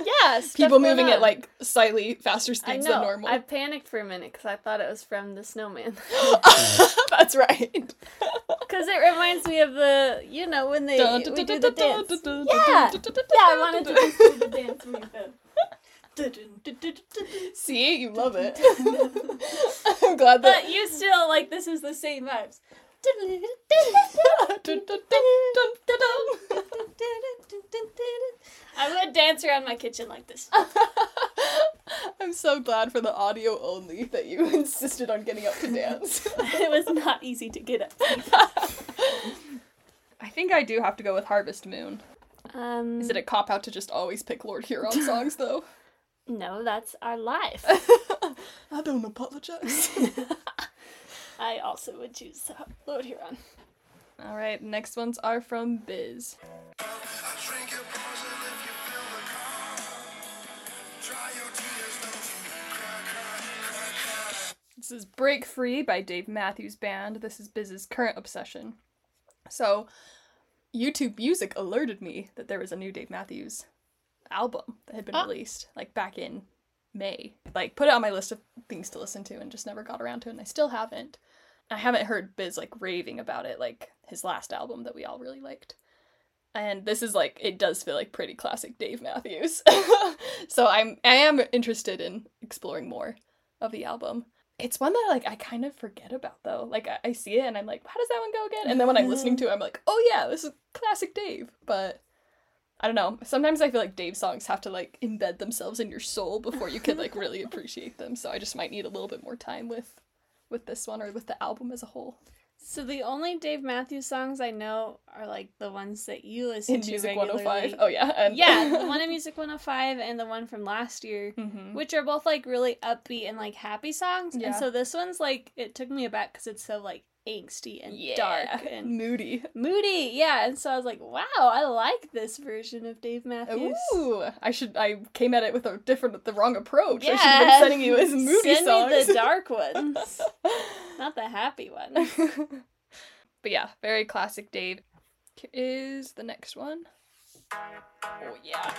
yes, people moving at, like, slightly faster speeds than normal. I panicked for a minute because I thought it was from The Snowman. That's right. Because it reminds me of the, you know, when they we do the dance. Yeah! Yeah, I wanted to just do the dance with them. See? You love it. I'm glad that... But you still, like, this is the same vibes. I'm gonna dance around my kitchen like this. I'm so glad for the audio only that you insisted on getting up to dance. It was not easy to get up. I think I do have to go with Harvest Moon. Um, Is it a cop-out to just always pick Lord Huron songs, though? No, that's our life. I don't apologize. I also would choose Lord Huron. All right, next ones are from Biz. This is Break Free by Dave Matthews Band. This is Biz's current obsession. So, YouTube Music alerted me that there was a new Dave Matthews album that had been oh. released, like, back in May. Like, put it on my list of things to listen to and just never got around to it, and I still haven't. I haven't heard Biz, like, raving about it, like, his last album that we all really liked. And this is, like, it does feel like pretty classic Dave Matthews. So I'm, I am interested in exploring more of the album. It's one that, like, I kind of forget about, though. Like, I, I see it and I'm like, how does that one go again? And then when I'm listening to it, I'm like, oh yeah, this is classic Dave. But I don't know. Sometimes I feel like Dave songs have to, like, embed themselves in your soul before you can, like, really appreciate them. So I just might need a little bit more time with, with this one, or with the album as a whole. So the only Dave Matthews songs I know are, like, the ones that you listen in to Music regularly. one oh five. Oh, yeah. And... yeah, the one in Music one oh five and the one from last year, mm-hmm. which are both, like, really upbeat and, like, happy songs. Yeah. And so this one's, like, it took me aback because it's so, like, angsty and yeah. dark and moody. Moody, yeah. And so I was like, wow, I like this version of Dave Matthews. Ooh, I should. I came at it with a different, the wrong approach. Yeah. I should have been sending you his moody Send songs. Send me the dark ones, not the happy ones. But yeah, very classic Dave. Here is the next one. Oh yeah.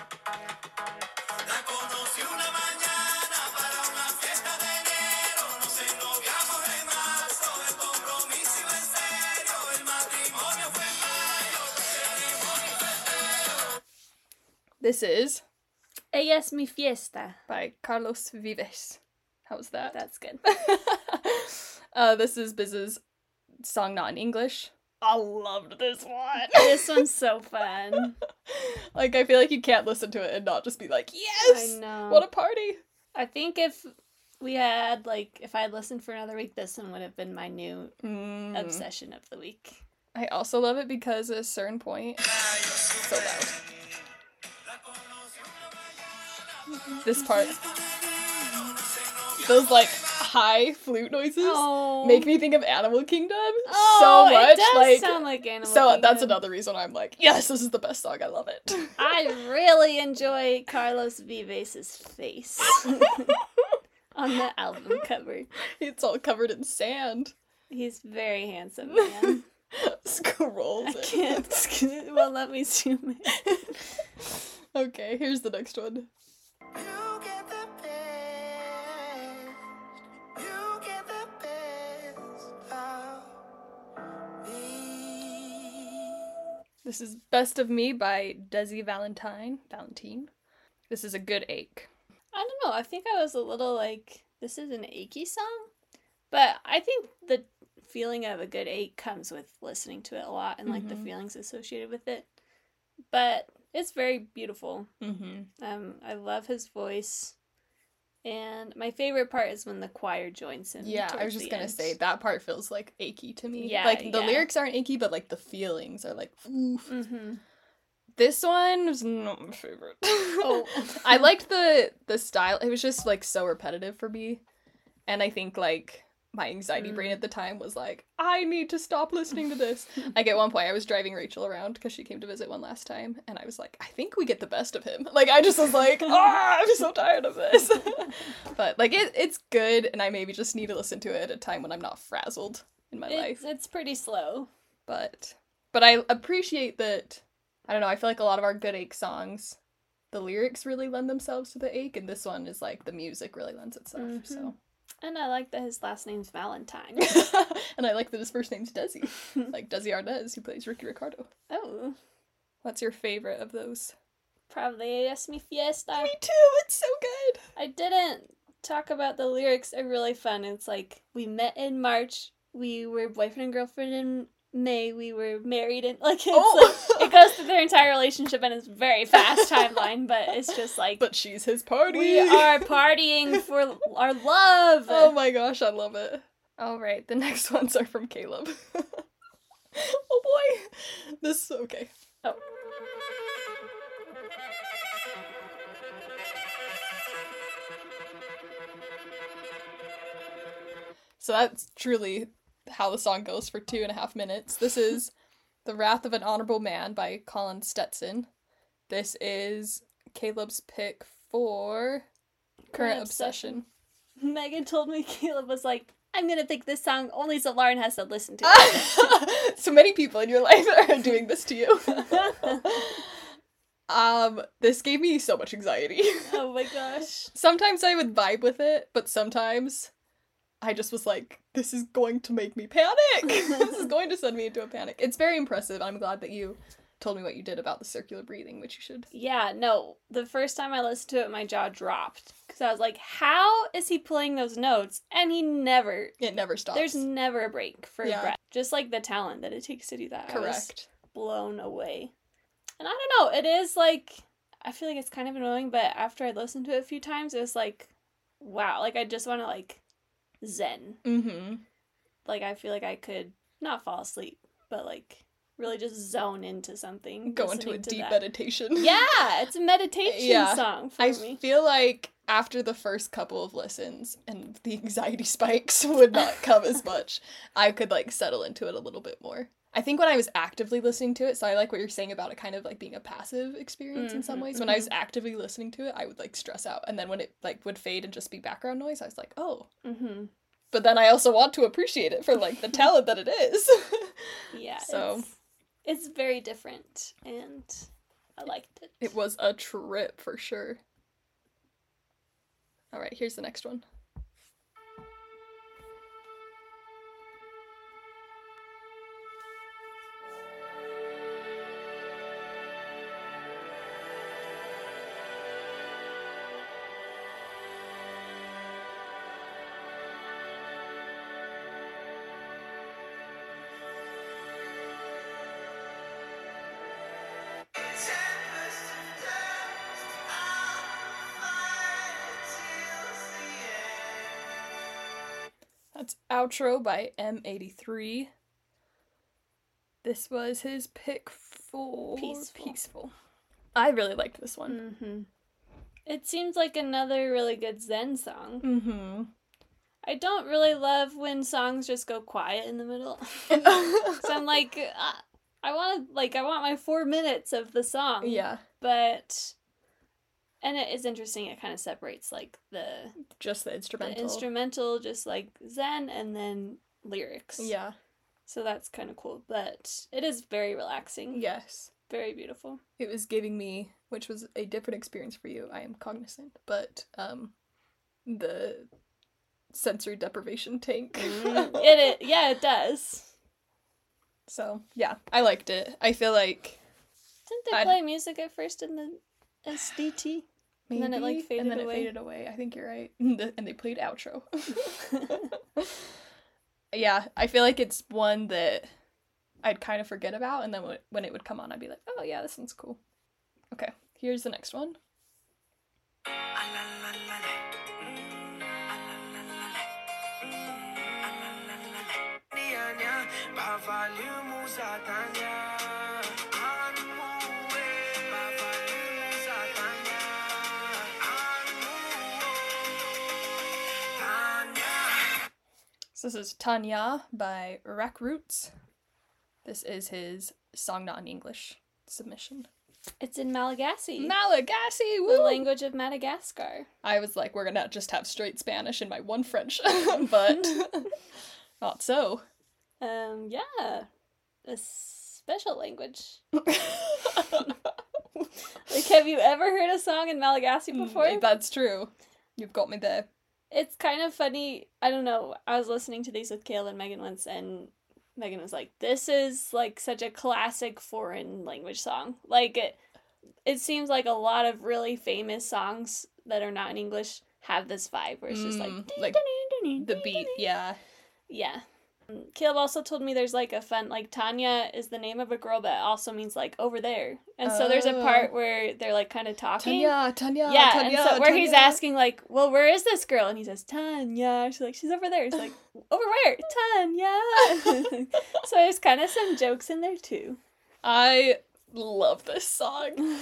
This is Ella es mi fiesta by Carlos Vives. How's that? That's good. uh, this is Biz's song not in English. I loved this one. This one's so fun. Like, I feel like you can't listen to it and not just be like, yes! I know. What a party! I think if we had, like, if I had listened for another week, this one would have been my new mm. obsession of the week. I also love it because at a certain point, it's so loud. This part, those, like, high flute noises oh. make me think of Animal Kingdom oh, so much. It does like, sound like Animal so Kingdom. So that's another reason I'm like, yes, this is the best song. I love it. I really enjoy Carlos Vives' face on the album cover. It's all covered in sand. He's very handsome, man. Scrolls. I in. can't. Well, let me zoom in. Okay, here's the next one. You get the best. You get the best of me. This is Best of Me by Desi Valentine. Valentine. This is a good ache. I don't know. I think I was a little like, this is an achy song, but I think the feeling of a good ache comes with listening to it a lot and, like, mm-hmm. the feelings associated with it. But it's very beautiful. Mm-hmm. Um, I love his voice. And my favorite part is when the choir joins him. Yeah, I was just going to say, that part feels, like, achy to me. Yeah, like, the yeah. lyrics aren't achy, but, like, the feelings are, like, oof. Mm-hmm. This one was not my favorite. Oh. I liked the, the style. It was just, like, so repetitive for me. And I think, like, my anxiety mm. brain at the time was like, I need to stop listening to this. Like, at one point I was driving Rachel around because she came to visit one last time, and I was like, I think we get the best of him. Like, I just was like, ah, I'm so tired of this. But, like, it, it's good, and I maybe just need to listen to it at a time when I'm not frazzled in my it, life. It's pretty slow. But, but I appreciate that, I don't know, I feel like a lot of our good ache songs, the lyrics really lend themselves to the ache, and this one is like, the music really lends itself, mm-hmm. so. And I like that his last name's Valentine. And I like that his first name's Desi. Like Desi Arnaz, who plays Ricky Ricardo. Oh. What's your favorite of those? Probably Yes Mi Fiesta. Me too, it's so good! I didn't talk about the lyrics, they're really fun. It's like, we met in March, we were boyfriend and girlfriend in May, we were married in, like, it's oh. like, it goes through their entire relationship and it's very fast timeline, but it's just like, but she's his party, we are partying for our love. Oh my gosh, I love it. All right, the next ones are from Caleb. Oh boy, this okay. Oh. So that's truly how the song goes for two and a half minutes. This is The Wrath of an Honorable Man by Colin Stetson. This is Caleb's pick for Current Obsession. Obsession. Megan told me Caleb was like, I'm going to pick this song only so Lauren has to listen to it. So many people in your life are doing this to you. Um, this gave me so much anxiety. Oh my gosh. Sometimes I would vibe with it, but sometimes I just was like, this is going to make me panic. This is going to send me into a panic. It's very impressive. I'm glad that you told me what you did about the circular breathing, which you should. Yeah, no. The first time I listened to it, my jaw dropped. Because I was like, how is he playing those notes? And he never... It never stops. There's never a break for yeah. breath. Just like the talent that it takes to do that. Correct. I was blown away. And I don't know. It is like... I feel like it's kind of annoying, but after I listened to it a few times, it was like, wow. Like, I just want to, like... zen. Mm-hmm. Like, I feel like I could not fall asleep, but, like, really just zone into something. Go into a deep that. meditation. Yeah, it's a meditation yeah. song for I me. I feel like after the first couple of listens, and the anxiety spikes would not come as much, I could, like, settle into it a little bit more. I think when I was actively listening to it, so I like what you're saying about it kind of, like, being a passive experience mm-hmm, in some ways. Mm-hmm. When I was actively listening to it, I would, like, stress out. And then when it, like, would fade and just be background noise, I was like, oh. Mm-hmm. But then I also want to appreciate it for, like, the talent that it is. Yeah. So. It's, it's very different, and I liked it. It was a trip, for sure. All right, here's the next one. That's Outro by M eighty-three. This was his pick for Peaceful. Peaceful. I really liked this one. Mm-hmm. It seems like another really good zen song. Mm-hmm. I don't really love when songs just go quiet in the middle. So I'm like, uh, I want to, like, I want my four minutes of the song. Yeah. But... And it is interesting, it kind of separates, like, the... Just the instrumental. The instrumental, just, like, zen, and then lyrics. Yeah. So that's kind of cool, but it is very relaxing. Yes. Very beautiful. It was giving me, which was a different experience for you, I am cognizant, but, um, the sensory deprivation tank. Mm-hmm. it, it, yeah, it does. So, yeah, I liked it. I feel like... Didn't they I'd... play music at first in the S D T? Maybe. And then it, like, faded away. And then away. it faded away. I think you're right. And they played Outro. Yeah, I feel like it's one that I'd kind of forget about, and then when it would come on, I'd be like, oh yeah, this one's cool. Okay, here's the next one. So this is Tanya by Rack Roots. This is his Song Not in English submission. It's in Malagasy. Malagasy, woo! The language of Madagascar. I was like, we're gonna just have straight Spanish and my one French, but not so. Um, yeah. A special language. Like, have you ever heard a song in Malagasy before? Mm, that's true. You've got me there. It's kind of funny. I don't know. I was listening to these with Kale and Megan once, and Megan was like, this is, like, such a classic foreign language song. Like, it, it seems like a lot of really famous songs that are not in English have this vibe where it's just like... Mm, like the beat, yeah. Yeah. Caleb also told me there's, like, a fun, like, Tanya is the name of a girl, but it also means, like, over there. And oh. so there's a part where they're, like, kind of talking. Tanya, Tanya, yeah, Tanya, and so Tanya. Where he's asking, like, well, where is this girl? And he says, Tanya. She's like, she's over there. He's like, over where? Tanya. So there's kind of some jokes in there, too. I love this song.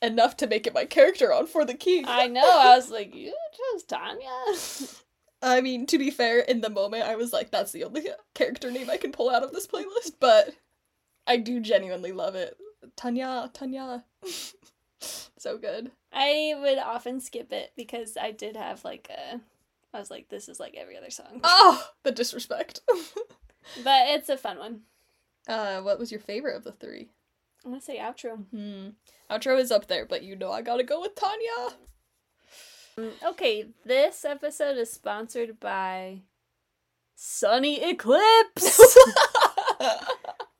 Enough to make it my character on For the King. I know. I was like, you chose Tanya. I mean, to be fair, in the moment, I was like, that's the only character name I can pull out of this playlist, but I do genuinely love it. Tanya, Tanya. So good. I would often skip it because I did have, like, a... I was like, this is like every other song. Oh! The disrespect. But it's a fun one. Uh, what was your favorite of the three? I'm gonna say Outro. Hmm. Outro is up there, but you know I gotta go with Tanya! Okay, this episode is sponsored by Sunny Eclipse!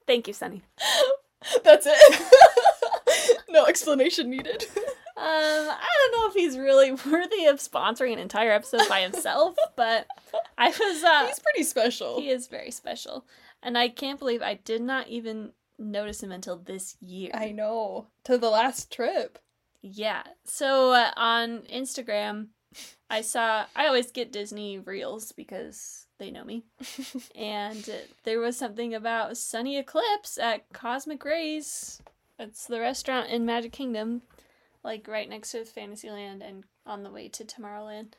Thank you, Sunny. That's it. No explanation needed. Um, I don't know if he's really worthy of sponsoring an entire episode by himself, but I was, uh... he's pretty special. He is very special. And I can't believe I did not even notice him until this year. I know. To the last trip. Yeah, so uh, on Instagram, I saw, I always get Disney reels because they know me, and uh, there was something about Sunny Eclipse at Cosmic Rays. It's the restaurant in Magic Kingdom, like right next to Fantasyland and on the way to Tomorrowland.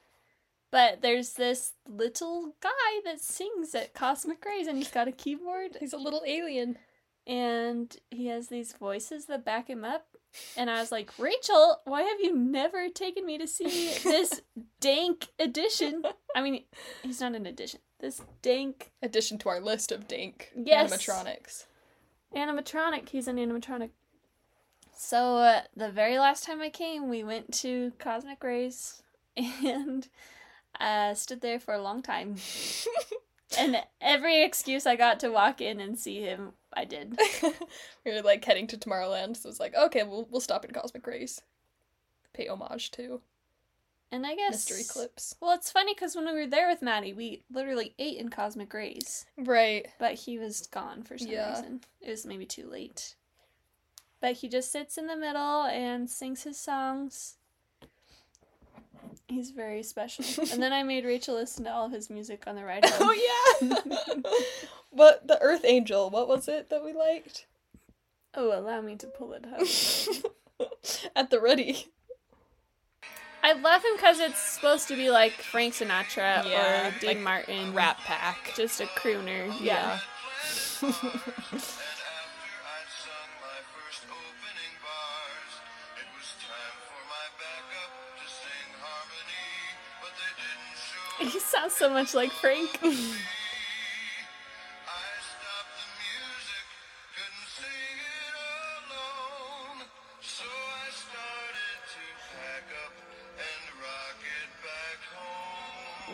But there's this little guy that sings at Cosmic Rays, and he's got a keyboard. He's a little alien. And he has these voices that back him up. And I was like, Rachel, why have you never taken me to see this dank edition? I mean, he's not an edition. This dank... addition to our list of dank yes. animatronics. Animatronic. He's an animatronic. So uh, the very last time I came, we went to Cosmic Rays and uh, stood there for a long time. And every excuse I got to walk in and see him, I did. We were, like, heading to Tomorrowland, so it's like, okay, we'll we'll stop at Cosmic Rays. Pay homage to. And I guess... Mystery Clips. Well, it's funny, because when we were there with Maddie, we literally ate in Cosmic Rays. Right. But he was gone for some yeah. reason. It was maybe too late. But he just sits in the middle and sings his songs. He's very special. And then I made Rachel listen to all of his music on the ride home. Oh, yeah! But the Earth Angel, what was it that we liked? Oh, allow me to pull it up. At the ready. I love him because it's supposed to be like Frank Sinatra yeah, or Dean like Martin. Rat Pack. Just a crooner. Yeah. yeah. He sounds so much like Frank.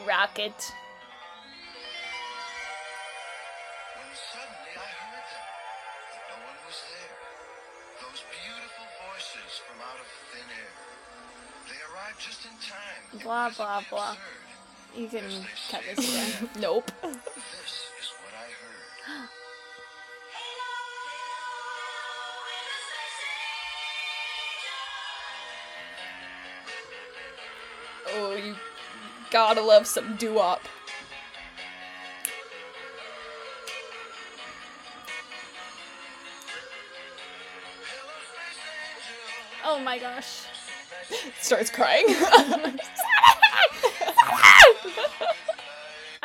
Rocket. When suddenly I heard them, but no one was there. Those beautiful voices from out of thin air. They arrived just in time. Blah, blah, blah. You can cut this down. Nope. This is what I heard. Oh, you gotta love some doo-wop. Oh my gosh. Starts crying.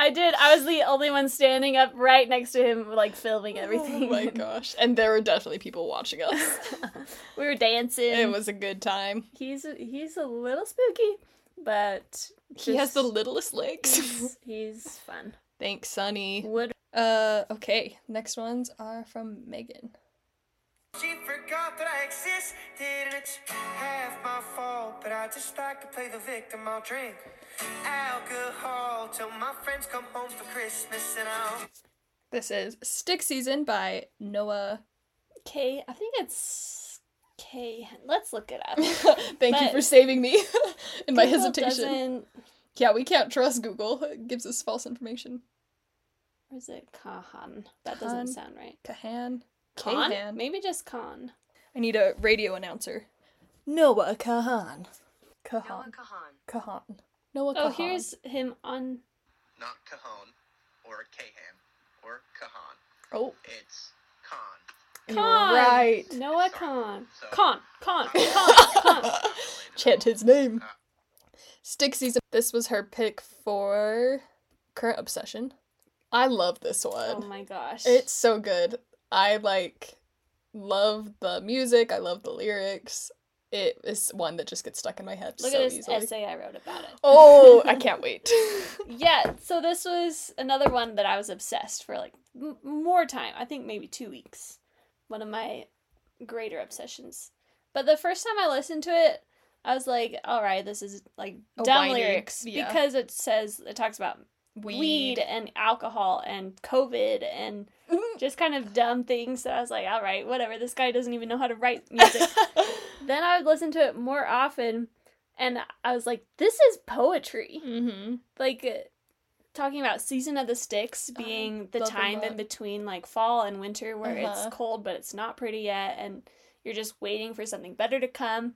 I I did. I was the only one standing up right next to him, like, filming everything. Oh, my gosh. And there were definitely people watching us. We were dancing. It was a good time. He's a, he's a little spooky, but... Just, he has the littlest legs. He's, he's fun. Thanks, Sunny. Would... Uh, okay. Next ones are from Megan. She forgot that I existed, and it's half my fault, but I just like to play the victim. I'll drink alcohol till my friends come home for Christmas and I'll... This is Stick Season by Noah... K... I think it's... K... Let's look it up. Thank but you for saving me in my Google hesitation. Doesn't... Yeah, we can't trust Google. It gives us false information. Or is it Kahan? That doesn't Kahan. sound right. Kahan. Kahan? Kahan? Maybe just Kahan. I need a radio announcer. Noah Kahan. Kahan. Noah Kahan. Kahan. Noah Kahan. Oh, here's him on... Not Cajon, or Kahan, or Kahan. Oh. It's Kahan. Kahan! Right. Noah Kahan. So, Kahan. Kahan. Kahan. Kahan. Chant his name. Stick Season. This was her pick for Current Obsession. I love this one. Oh my gosh. It's so good. I, like, love the music. I love the lyrics. It is one that just gets stuck in my head so easily. Look at this essay I wrote about it. Oh, I can't wait. Yeah, so this was another one that I was obsessed for, like, m- more time. I think maybe two weeks. One of my greater obsessions. But the first time I listened to it, I was like, all right, this is, like, A dumb whiny, lyrics. Yeah. Because it says, it talks about... Weed. Weed and alcohol and COVID and just kind of dumb things that I was like, all right, whatever, this guy doesn't even know how to write music. Then I would listen to it more often and I was like, this is poetry. Mm-hmm. Like, uh, talking about Season of the Sticks being oh, the time in between, like, fall and winter where uh-huh. it's cold but it's not pretty yet and you're just waiting for something better to come.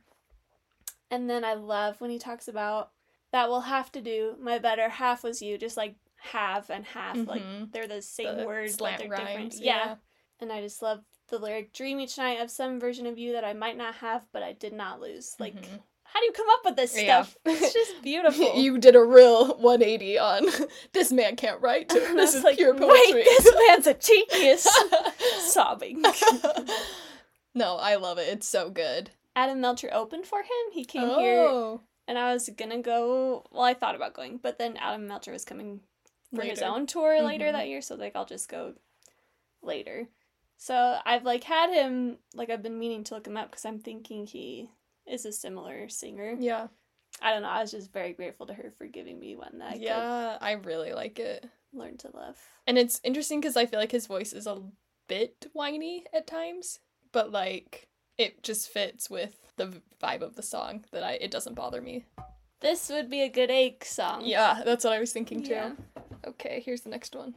And then I love when he talks about that will have to do. My better half was you. Just like have and half. Mm-hmm. Like they're the same the words, but they're rhymes, different. Yeah. yeah. And I just love the lyric, dream each night of some version of you that I might not have, but I did not lose. Like, mm-hmm. how do you come up with this yeah. stuff? It's just beautiful. You did a real one eighty on this man can't write. This is like, pure poetry. Wait, this man's a genius. Sobbing. No, I love it. It's so good. Adam Melcher opened for him. He came oh. here. And I was gonna go, well, I thought about going, but then Adam Melcher was coming for later. his own tour later mm-hmm. that year, so, like, I'll just go later. So I've, like, had him, like, I've been meaning to look him up because I'm thinking he is a similar singer. Yeah. I don't know, I was just very grateful to her for giving me one that I Yeah, I really like it. Learn to love. And it's interesting because I feel like his voice is a bit whiny at times, but, like... It just fits with the vibe of the song that I it doesn't bother me. This would be a good ache song. Yeah, that's what I was thinking too. Yeah. Okay, here's the next one.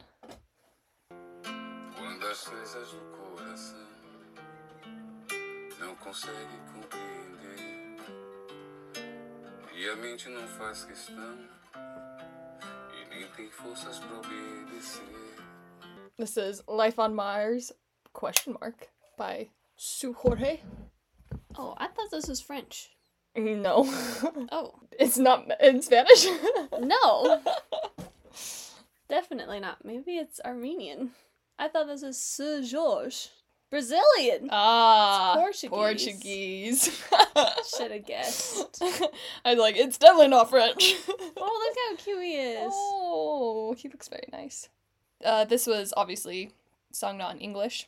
This is Life on Mars, question mark, by... Suhore. Oh, I thought this was French. No. Oh. It's not in Spanish? No. Definitely not. Maybe it's Armenian. I thought this was Sejorge. Brazilian. Ah. It's Portuguese. Portuguese. Should have guessed. I was like, it's definitely not French. Oh, look how cute he is. Oh, he looks very nice. Uh, this was obviously sung not in English.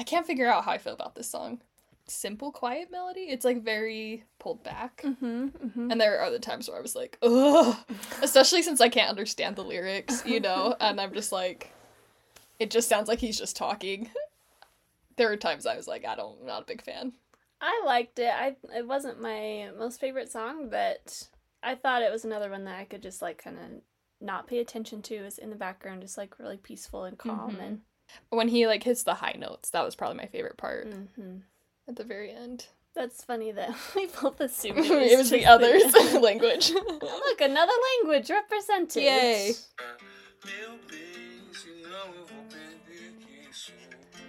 I can't figure out how I feel about this song. Simple, quiet melody. It's, like, very pulled back. Mm-hmm, mm-hmm. And there are other times where I was like, ugh. Especially since I can't understand the lyrics, you know? And I'm just like, it just sounds like he's just talking. There were times I was like, I don't, I'm not a big fan. I liked it. I It wasn't my most favorite song, but I thought it was another one that I could just, like, kind of not pay attention to. It's in the background, just, like, really peaceful and calm mm-hmm. and... When he, like, hits the high notes, that was probably my favorite part. Mm-hmm. At the very end. That's funny that we both assumed it was, it was the other's the... language. Oh, look, another language represented. Yay.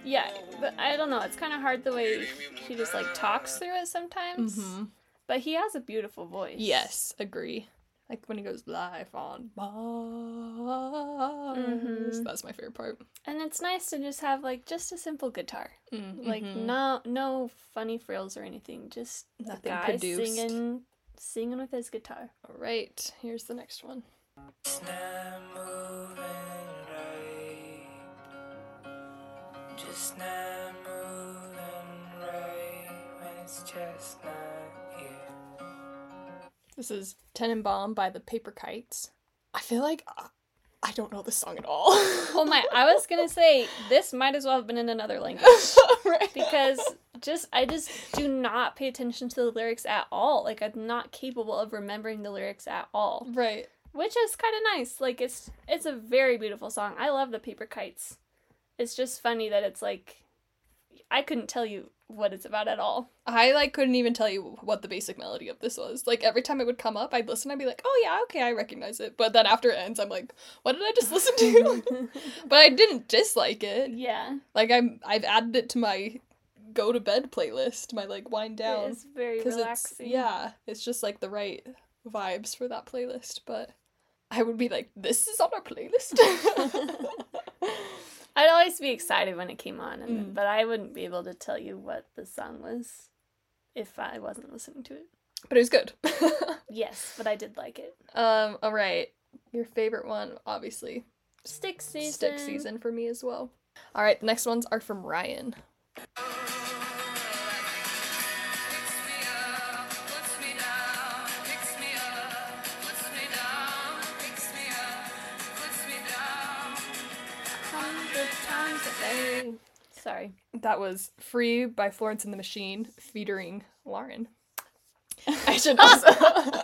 Yeah, but I don't know. It's kind of hard the way she just, like, talks through it sometimes. Mm-hmm. But he has a beautiful voice. Yes, agree. Like when he goes live on Mars. Mm-hmm. That's my favorite part. And it's nice to just have like just a simple guitar. Mm-hmm. Like no no funny frills or anything. Just nothing the guy produced. singing singing with his guitar. All right, here's the next one. It's not moving right. Just not moving right when it's just not here. This is Tenenbaum by the Paper Kites. I feel like uh, I don't know this song at all. Oh my, I was going to say, this might as well have been in another language. Right. Because just I just do not pay attention to the lyrics at all. Like, I'm not capable of remembering the lyrics at all. Right. Which is kind of nice. Like, it's it's a very beautiful song. I love the Paper Kites. It's just funny that it's like, I couldn't tell you what it's about at all. I, like, couldn't even tell you what the basic melody of this was. Like, every time it would come up, I'd listen, I'd be like, oh yeah, okay, I recognize it. But then after it ends, I'm like, what did I just listen to? But I didn't dislike it. Yeah. Like, I'm, I've added it to my go-to-bed playlist, my, like, wind down. It is very relaxing. It's, yeah. It's just, like, the right vibes for that playlist. But I would be like, this is on our playlist? I'd always be excited when it came on, and, mm. but I wouldn't be able to tell you what the song was if I wasn't listening to it. But it was good. Yes, but I did like it. Um, all right. Your favorite one, obviously. Stick Season. Stick Season for me as well. All right, the next ones are from Ryan. Sorry. That was Free by Florence and the Machine featuring Lauren. I should also... I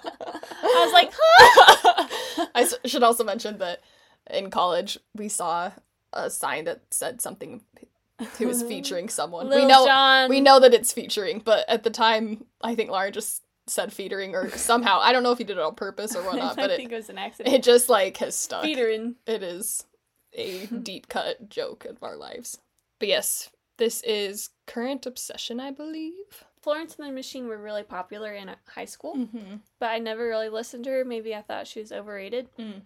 was like, huh? I should also mention that in college we saw a sign that said something who was featuring someone. Lil we know John. We know that it's featuring, but at the time I think Lauren just said featuring or somehow. I don't know if he did it on purpose or whatnot, but I think it, it was an accident. It just like has stuck. Featuring. It is a deep cut joke of our lives. But yes, this is Current Obsession, I believe. Florence and the Machine were really popular in high school, mm-hmm. but I never really listened to her. Maybe I thought she was overrated. Mm.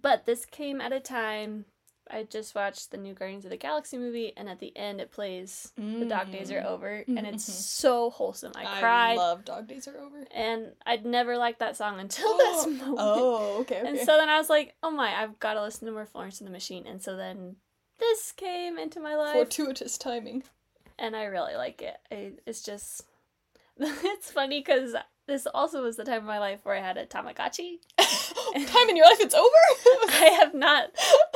But this came at a time, I just watched the new Guardians of the Galaxy movie, and at the end it plays mm. The Dog Days Are Over, mm-hmm. and it's so wholesome. I, I cried. I love Dog Days Are Over. And I'd never liked that song until oh. this moment. Oh, okay, okay. And so then I was like, oh my, I've got to listen to more Florence and the Machine. And so then... this came into my life. Fortuitous timing. And I really like it. I, it's just... It's funny because this also was the time of my life where I had a Tamagotchi. Time in your life, it's over? I have not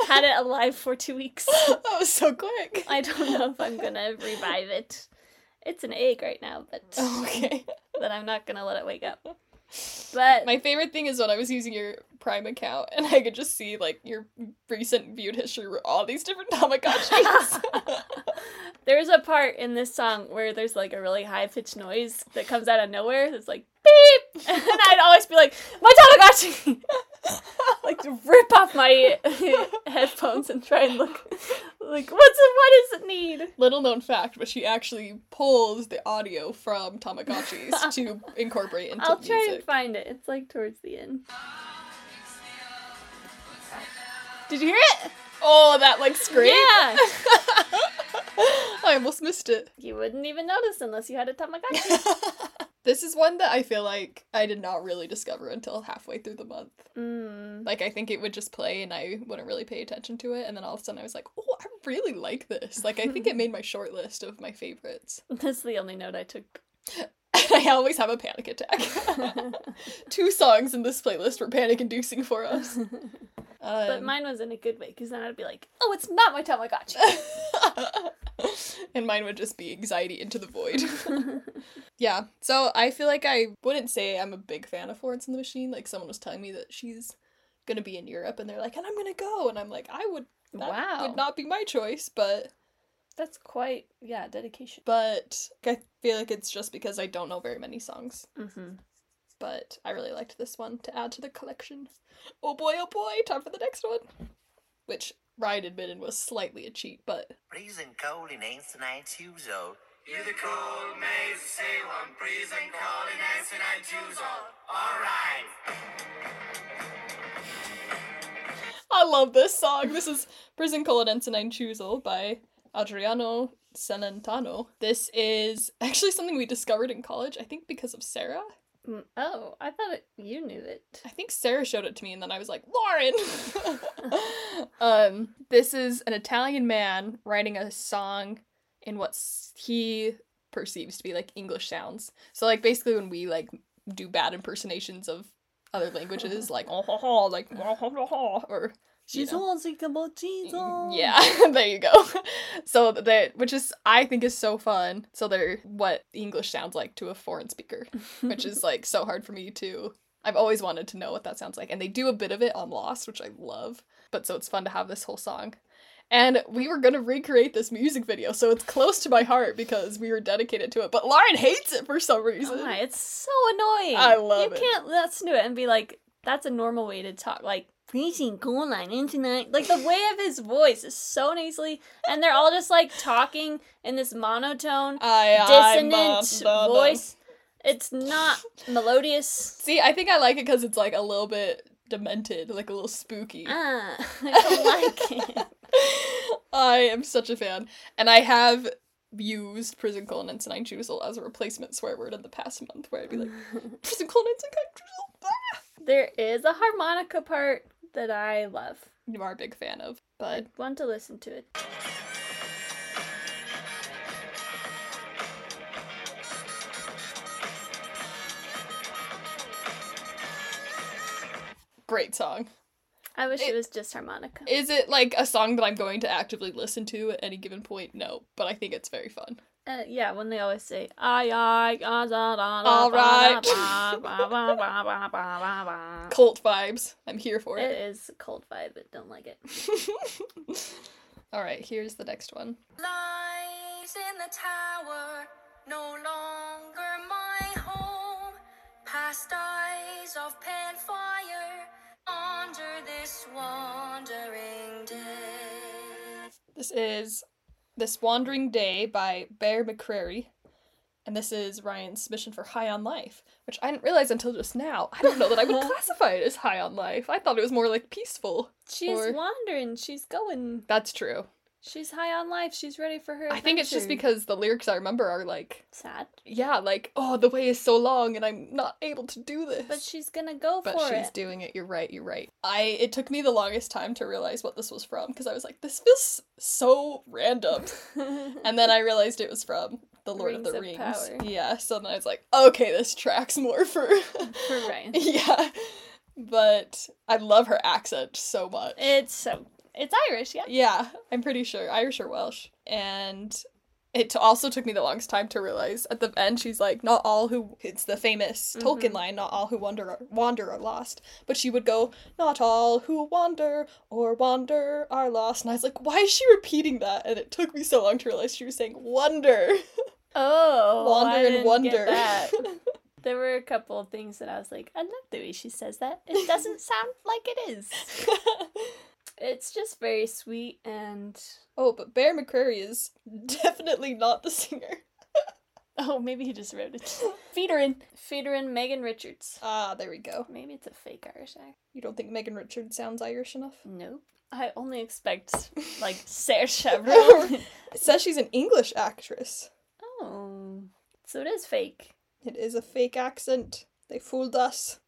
had it alive for two weeks. That was so quick. I don't know if I'm going to revive it. It's an egg right now, but... Oh, okay. But I'm not going to let it wake up. But my favorite thing is when I was using your Prime account and I could just see like your recent viewed history were all these different Tamagotchis. There's a part in this song where there's like a really high pitched noise that comes out of nowhere. It's like beep, and I'd always be like, my Tamagotchi, like to rip off my headphones and try and look like what's what does it need? Little known fact, but she actually pulls the audio from Tamagotchis to incorporate into I'll music. I'll try and find it. It's like towards the end. Did you hear it? Oh, that like scream? Yeah. I almost missed it. You wouldn't even notice unless you had a Tamagotchi. This is one that I feel like I did not really discover until halfway through the month. Mm. Like, I think it would just play and I wouldn't really pay attention to it. And then all of a sudden I was like, oh, I really like this. Like, I think it made my short list of my favorites. That's the only note I took. I always have a panic attack. Two songs in this playlist were panic-inducing for us. Um, but mine was in a good way, because then I'd be like, oh, it's not my Tamagotchi. And mine would just be anxiety into the void. Yeah, so I feel like I wouldn't say I'm a big fan of Florence and the Machine. Like, someone was telling me that she's going to be in Europe, and they're like, and I'm going to go. And I'm like, I would, that wow. would not be my choice, but... That's quite, yeah, dedication. But I feel like it's just because I don't know very many songs. Mm-hmm. But I really liked this one to add to the collection. Oh boy, oh boy, time for the next one. Which Ryan admitted was slightly a cheat, but... Freezing cold in eighteen ninety-two, oh. Hear the cold maze say one, freezing cold in eighteen ninety-two, oh. All right. I love this song. This is Prison Colonense and Ein Chuzel by Adriano Celentano. This is actually something we discovered in college, I think because of Sarah. Oh, I thought it, you knew it. I think Sarah showed it to me and then I was like, Lauren! um, this is an Italian man writing a song in what he perceives to be like English sounds. So like basically when we like do bad impersonations of other languages, like oh ha ha, like oh ha ha, or she's all about Jesus. Yeah, there you go. So that, which is I think is so fun. So they're what English sounds like to a foreign speaker, which is like so hard for me to. I've always wanted to know what that sounds like, and they do a bit of it on Lost, which I love. But so it's fun to have this whole song. And we were going to recreate this music video, so it's close to my heart because we were dedicated to it. But Lauren hates it for some reason. Oh my, it's so annoying. I love you it. You can't listen to it and be like, that's a normal way to talk. Like, pleasing Codeline and tonight. Like, the way of his voice is so nasally. And they're all just, like, talking in this monotone, I, dissonant I, mom, voice. It's not melodious. See, I think I like it because it's, like, a little bit demented. Like, a little spooky. Ah, I don't like it. I am such a fan, and I have used Prison Colonense and Ein Chuzel as a replacement swear word in the past month, where I'd be like, Prison Colonense and Ein Chuzel. Ah! There is a harmonica part that I love. You are a big fan of, but I want to listen to it. Great song. I wish it, it was just harmonica. Is it, like, a song that I'm going to actively listen to at any given point? No, but I think it's very fun. Uh, yeah, when they always say, aye, aye, ah, da, da, da, all right. Ba, ba, ba, ba, ba, ba, ba. Cult vibes. I'm here for it. It is cult vibe, but don't like it. All right, here's the next one. Lies in the tower, no longer my home, past eyes of pale fire, under this wandering day. This is This Wandering Day by Bear McCreary, and this is Ryan's submission for High on Life, which I didn't realize until just now. I don't know that I would classify it as high on life. I thought it was more like peaceful. She's or... wandering. She's going. That's true. She's high on life. She's ready for her adventure. I think it's just because the lyrics I remember are like... sad? Yeah, like, oh, the way is so long and I'm not able to do this. But she's gonna go but for it. But she's doing it. You're right, you're right. I It took me the longest time to realize what this was from because I was like, this feels so random. And then I realized it was from The Lord Rings of the Rings. Of Power. Yeah, so then I was like, okay, this tracks more for... for Ryan. Yeah. But I love her accent so much. It's so... It's Irish, yeah? Yeah, I'm pretty sure. Irish or Welsh. And it t- also took me the longest time to realize at the end she's like, not all who... It's the famous mm-hmm. Tolkien line, not all who wander are, wander are lost. But she would go, not all who wander or wander are lost. And I was like, why is she repeating that? And it took me so long to realize she was saying wonder. Oh, wander I didn't and wonder. Get that. There were a couple of things that I was like, I love the way she says that. It doesn't sound like it is. It's just very sweet and... Oh, but Bear McCreary is definitely not the singer. Oh, maybe he just wrote it. Featuring. Featuring Megan Richards. Ah, there we go. Maybe it's a fake Irish accent. You don't think Megan Richards sounds Irish enough? Nope. I only expect, like, Sarah Chevron. It says she's an English actress. Oh. So it is fake. It is a fake accent. They fooled us.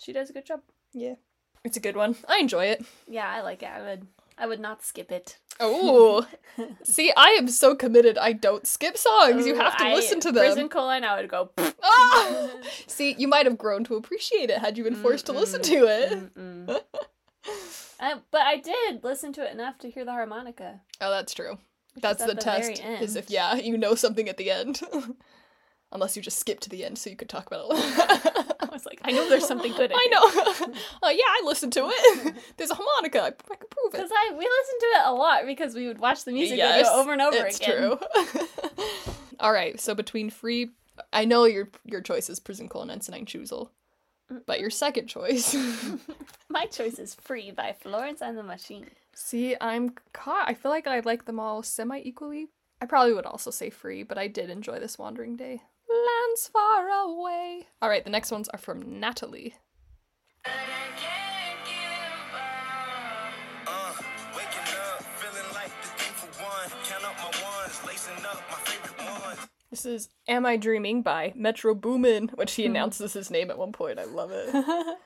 She does a good job. Yeah. It's a good one. I enjoy it. Yeah, I like it. I would I would not skip it. Oh. See, I am so committed. I don't skip songs. Oh, you have to I, listen to them. Prison Codeline, I would go. Ah! See, you might have grown to appreciate it had you been forced mm-mm, to listen to it. I, but I did listen to it enough to hear the harmonica. Oh, that's true. That's the, the test. Is if, yeah, you know something at the end. Unless you just skip to the end so you could talk about it. I was like, I know there's something good in it. I know. Oh, uh, yeah, I listened to it. There's a harmonica. I, I can prove it. Because I we listened to it a lot because we would watch the music yes, video over and over it's again. It's true. All right, so between Free... I know your your choice is Prison Colonense and Ein Chuzel, but your second choice... My choice is Free by Florence and the Machine. See, I'm caught. I feel like I like them all semi-equally. I probably would also say Free, but I did enjoy This Wandering Day. lands far away. All right, the next ones are from Natalie. But I can't give up. Uh, waking up, feeling like the thing for one. Count up my ones, lacing up my favorite ones. This is Am I Dreaming by Metro Boomin, which he announces his name at one point. I love it.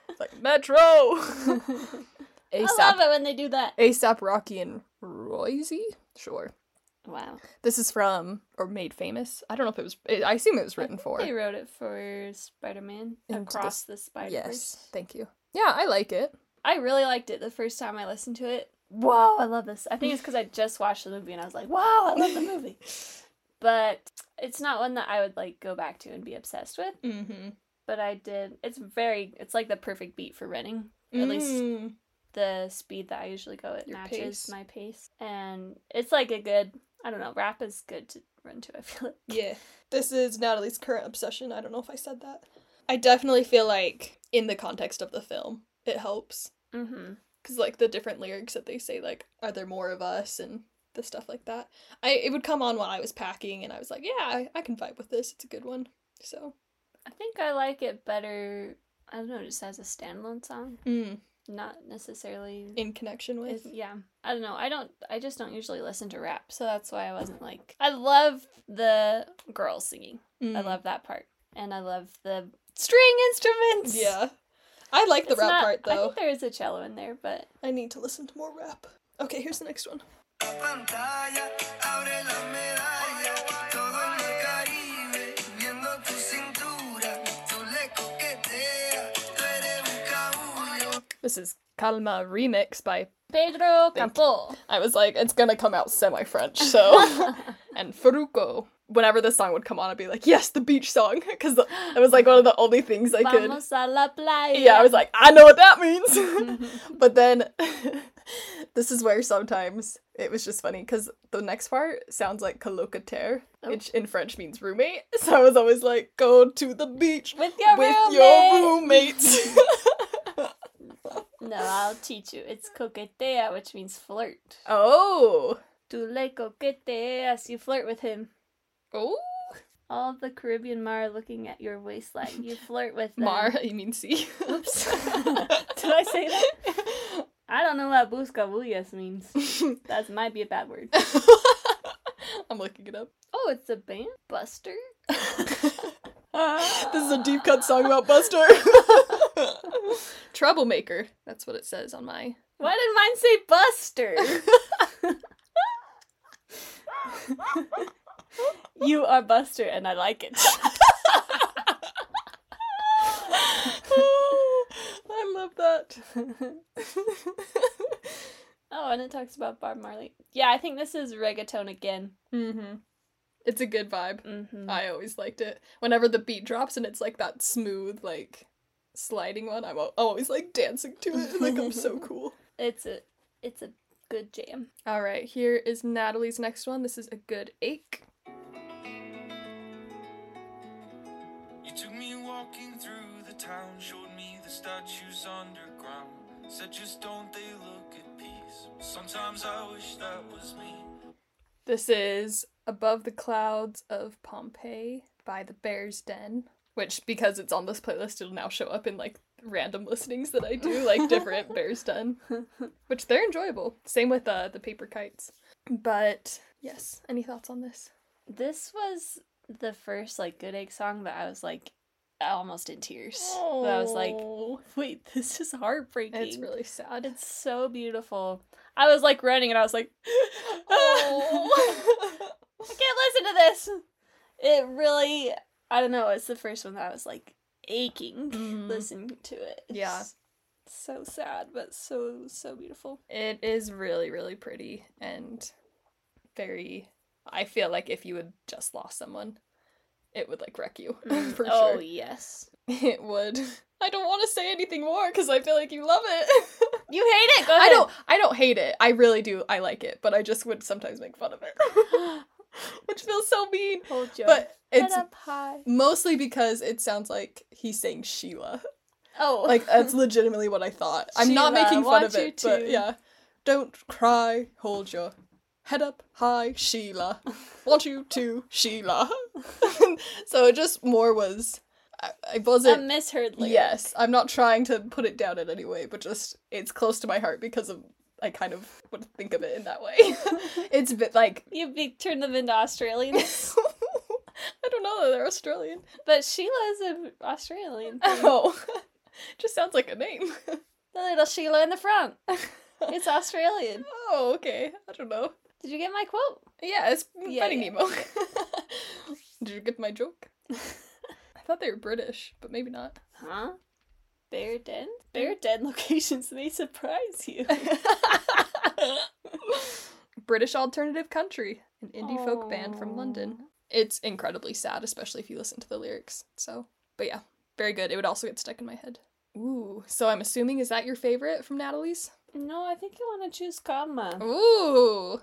It's like, Metro! I love it when they do that. A$AP Rocky and Royzy? Sure. Wow. This is from, or made famous, I don't know if it was, I assume it was written for. They wrote it for Spider-Man, and Across the, the Spider-Verse. Yes, thank you. Yeah, I like it. I really liked it the first time I listened to it. Wow, I love this. I think it's because I just watched the movie and I was like, wow, I love the movie. But it's not one that I would, like, go back to and be obsessed with. Mm-hmm. But I did, it's very, it's like the perfect beat for running. Mm. At least the speed that I usually go, it Your matches pace. my pace. And it's like a good, I don't know, rap is good to run to, I feel like. Yeah. This is Natalie's current obsession. I don't know if I said that. I definitely feel like, in the context of the film, it helps. Mm-hmm. Because, like, the different lyrics that they say, like, are there more of us, and the stuff like that. I It would come on while I was packing, and I was like, yeah, I, I can vibe with this. It's a good one. So. I think I like it better, I don't know, just as a standalone song. Mm. Not necessarily in connection with. Is, yeah. I don't know. I don't, I just don't usually listen to rap, so that's why I wasn't like, I love the girls singing. Mm. I love that part. And I love the string instruments! Yeah. I like the it's rap not, part, though. I think there is a cello in there, but I need to listen to more rap. Okay, here's the next one. This is Calma Remix by Pedro Campo. I was like, it's gonna come out semi-French, so. And Faruco. Whenever this song would come on, I'd be like, yes, the beach song. Because it was like one of the only things I could. Vamos a la playa. Yeah, I was like, I know what that means. But then, this is where sometimes it was just funny. Because the next part sounds like colocataire, oh. which in French means roommate. So I was always like, go to the beach with your, with roommate. your roommates. No, I'll teach you. It's coquetea, which means flirt. Oh. Tu le coqueteas, you flirt with him. Oh. All the Caribbean Mar looking at your waistline. You flirt with them. Mar, you mean sea. Oops. Did I say that? I don't know what buscabullas means. That might be a bad word. I'm looking it up. Oh, it's a band? Buster? Uh, this is a deep cut song about Buster. Troublemaker. That's what it says on my. Why did mine say Buster? You are Buster, and I like it. I love that. Oh, and it talks about Bob Marley. Yeah, I think this is reggaeton again. Mm-hmm. It's a good vibe. Mm-hmm. I always liked it. Whenever the beat drops and it's like that smooth, like, sliding one, I'm always like dancing to it. Like, I'm so cool. It's a, it's a good jam. All right, here is Natalie's next one. This is A Good Ache. You took me walking through the town, showed me the statues underground. Said just don't they look at peace? Sometimes I wish that was me. This is Above the Clouds of Pompeii by the Bear's Den, which, because it's on this playlist, it'll now show up in, like, random listenings that I do, like, different Bear's Den, which they're enjoyable. Same with uh, the Paper Kites. But, yes, any thoughts on this? This was the first, like, Good Egg song that I was, like, almost in tears. Oh. I was like, wait, this is heartbreaking. It's really sad. It's so beautiful. I was, like, running, and I was like, oh. I can't listen to this. It really, I don't know, it's the first one that I was, like, aching mm. listening to it. It's yeah. so sad, but so, so beautiful. It is really, really pretty, and very, I feel like if you had just lost someone, it would, like, wreck you, mm. for oh, sure. Oh, yes. It would. I don't want to say anything more, because I feel like you love it. You hate it, go ahead. I don't, I don't hate it. I really do. I like it, but I just would sometimes make fun of it. Which feels so mean. Hold your but it's head up high. Mostly because it sounds like he's saying Sheila. Oh. Like, that's legitimately what I thought. I'm Sheila, not making fun of it, to. But yeah. Don't cry, hold your head up high, Sheila. Want you to, Sheila. So it just more was... I, I wasn't... A misheard lyric. Yes. I'm not trying to put it down in any way, but just it's close to my heart because of I kind of would think of it in that way. It's a bit like... You be, turn them into Australians. I don't know that they're Australian. But Sheila's an Australian thing. Oh. Just sounds like a name. The little Sheila in the front. It's Australian. Oh, okay. I don't know. Did you get my quote? Yeah, it's yeah, Finding yeah. Nemo. Did you get my joke? I thought they were British, but maybe not. Huh? Bear Den? Bear Den locations may surprise you. British alternative country. An indie Aww. folk band from London. It's incredibly sad, especially if you listen to the lyrics. So, but yeah, very good. It would also get stuck in my head. Ooh, so I'm assuming, is that your favorite from Natalie's? No, I think you want to choose Karma. Ooh.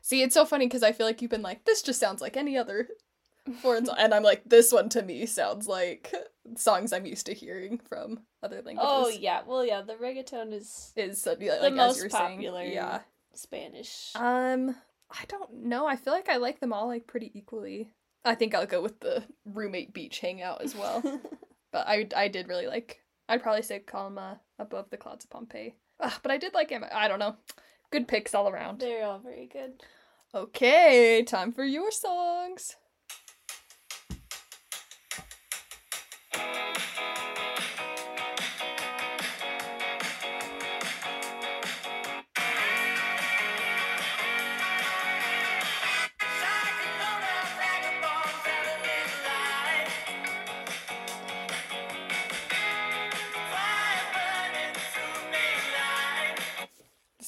See, it's so funny because I feel like you've been like, this just sounds like any other foreign song. And I'm like, this one to me sounds like songs I'm used to hearing from other languages. Oh, yeah. Well, yeah, the reggaeton is, is uh, yeah, the like, most as you're popular saying, yeah. Spanish. Um, I don't know. I feel like I like them all like pretty equally. I think I'll go with the roommate beach hangout as well. But I, I did really like, I'd probably say Calma above the clouds of Pompeii. Uh, but I did like him. I don't know. Good picks all around. They're all very good. Okay, time for your songs.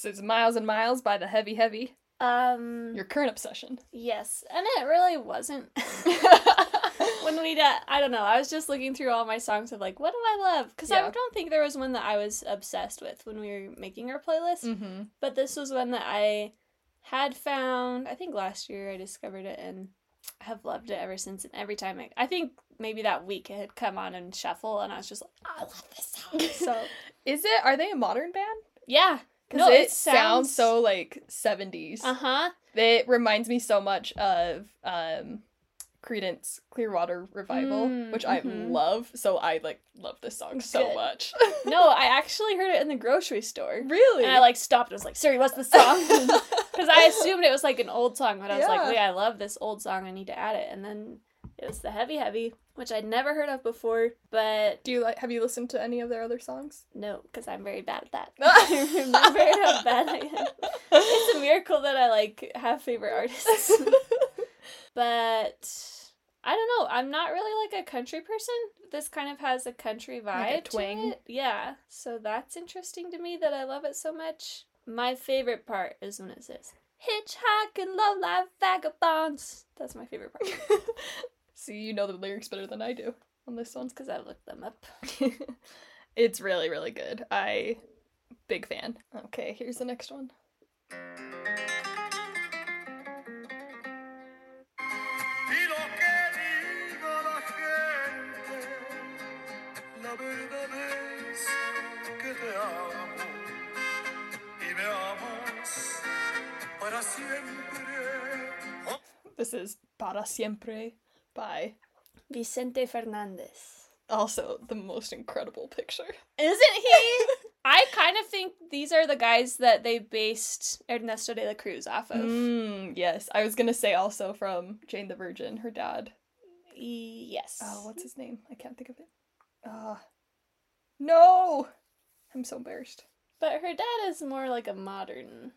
It's Miles and Miles by The Heavy Heavy. Um, Your current obsession. Yes, and it really wasn't. When we, da- I don't know, I was just looking through all my songs of like, what do I love? Because yeah. I don't think there was one that I was obsessed with when we were making our playlist. Mm-hmm. But this was one that I had found, I think last year I discovered it and I have loved it ever since. And every time, I, I think maybe that week it had come on and shuffle and I was just like, oh, I love this song. So, Is it, are they a modern band? Yeah. No, it, it sounds... sounds so, like, seventies. Uh-huh. It reminds me so much of um, Creedence Clearwater Revival, mm, which mm-hmm. I love, so I, like, love this song so Good. much. No, I actually heard it in the grocery store. Really? And I, like, stopped and was like, Siri, what's the song? Because I assumed it was, like, an old song, but I was yeah. like, wait, I love this old song, I need to add it. And then it was The Heavy Heavy, which I'd never heard of before, but... Do you like? Have you listened to any of their other songs? No, because I'm very bad at that. I remember how bad I am. It's a miracle that I, like, have favorite artists. But, I don't know, I'm not really, like, a country person. This kind of has a country vibe like a twang. To it. Yeah, so that's interesting to me that I love it so much. My favorite part is when it says, hitchhiking, love life, vagabonds. That's my favorite part. See, you know the lyrics better than I do on this one. It's because I looked them up. It's really, really good. I... Big fan. Okay, here's the next one. This is Para Siempre by Vicente Fernandez. Also, the most incredible picture. Isn't he? I kind of think these are the guys that they based Ernesto de la Cruz off of. Mm, yes. I was going to say also from Jane the Virgin, her dad. Yes. Oh, what's his name? I can't think of it. Uh, no! I'm so embarrassed. But her dad is more like a modern...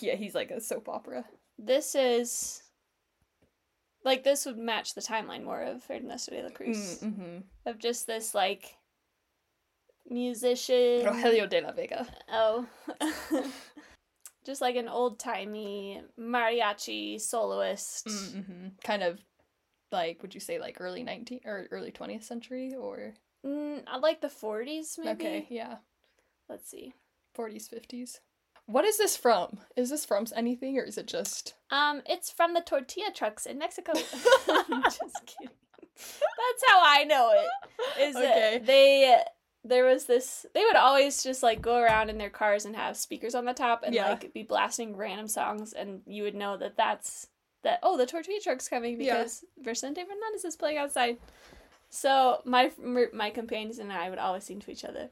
Yeah, he's like a soap opera. This is... Like, this would match the timeline more of Ernesto de la Cruz. Mm-hmm. Of just this, like, musician... Rogelio de la Vega. Oh. Just, like, an old-timey mariachi soloist. Mm-hmm. Kind of, like, would you say, like, early nineteenth or early twentieth century, or...? Mm, like the forties, maybe? Okay, yeah. Let's see. forties, fifties. What is this from? Is this from anything, or is it just... Um, it's from the tortilla trucks in Mexico. I'm just kidding. That's how I know it. Is okay. They there was this, they would always just, like, go around in their cars and have speakers on the top and, yeah. like, be blasting random songs, and you would know that that's, that, oh, the tortilla truck's coming because yeah. Vicente Fernandez is playing outside. So my my companions and I would always sing to each other,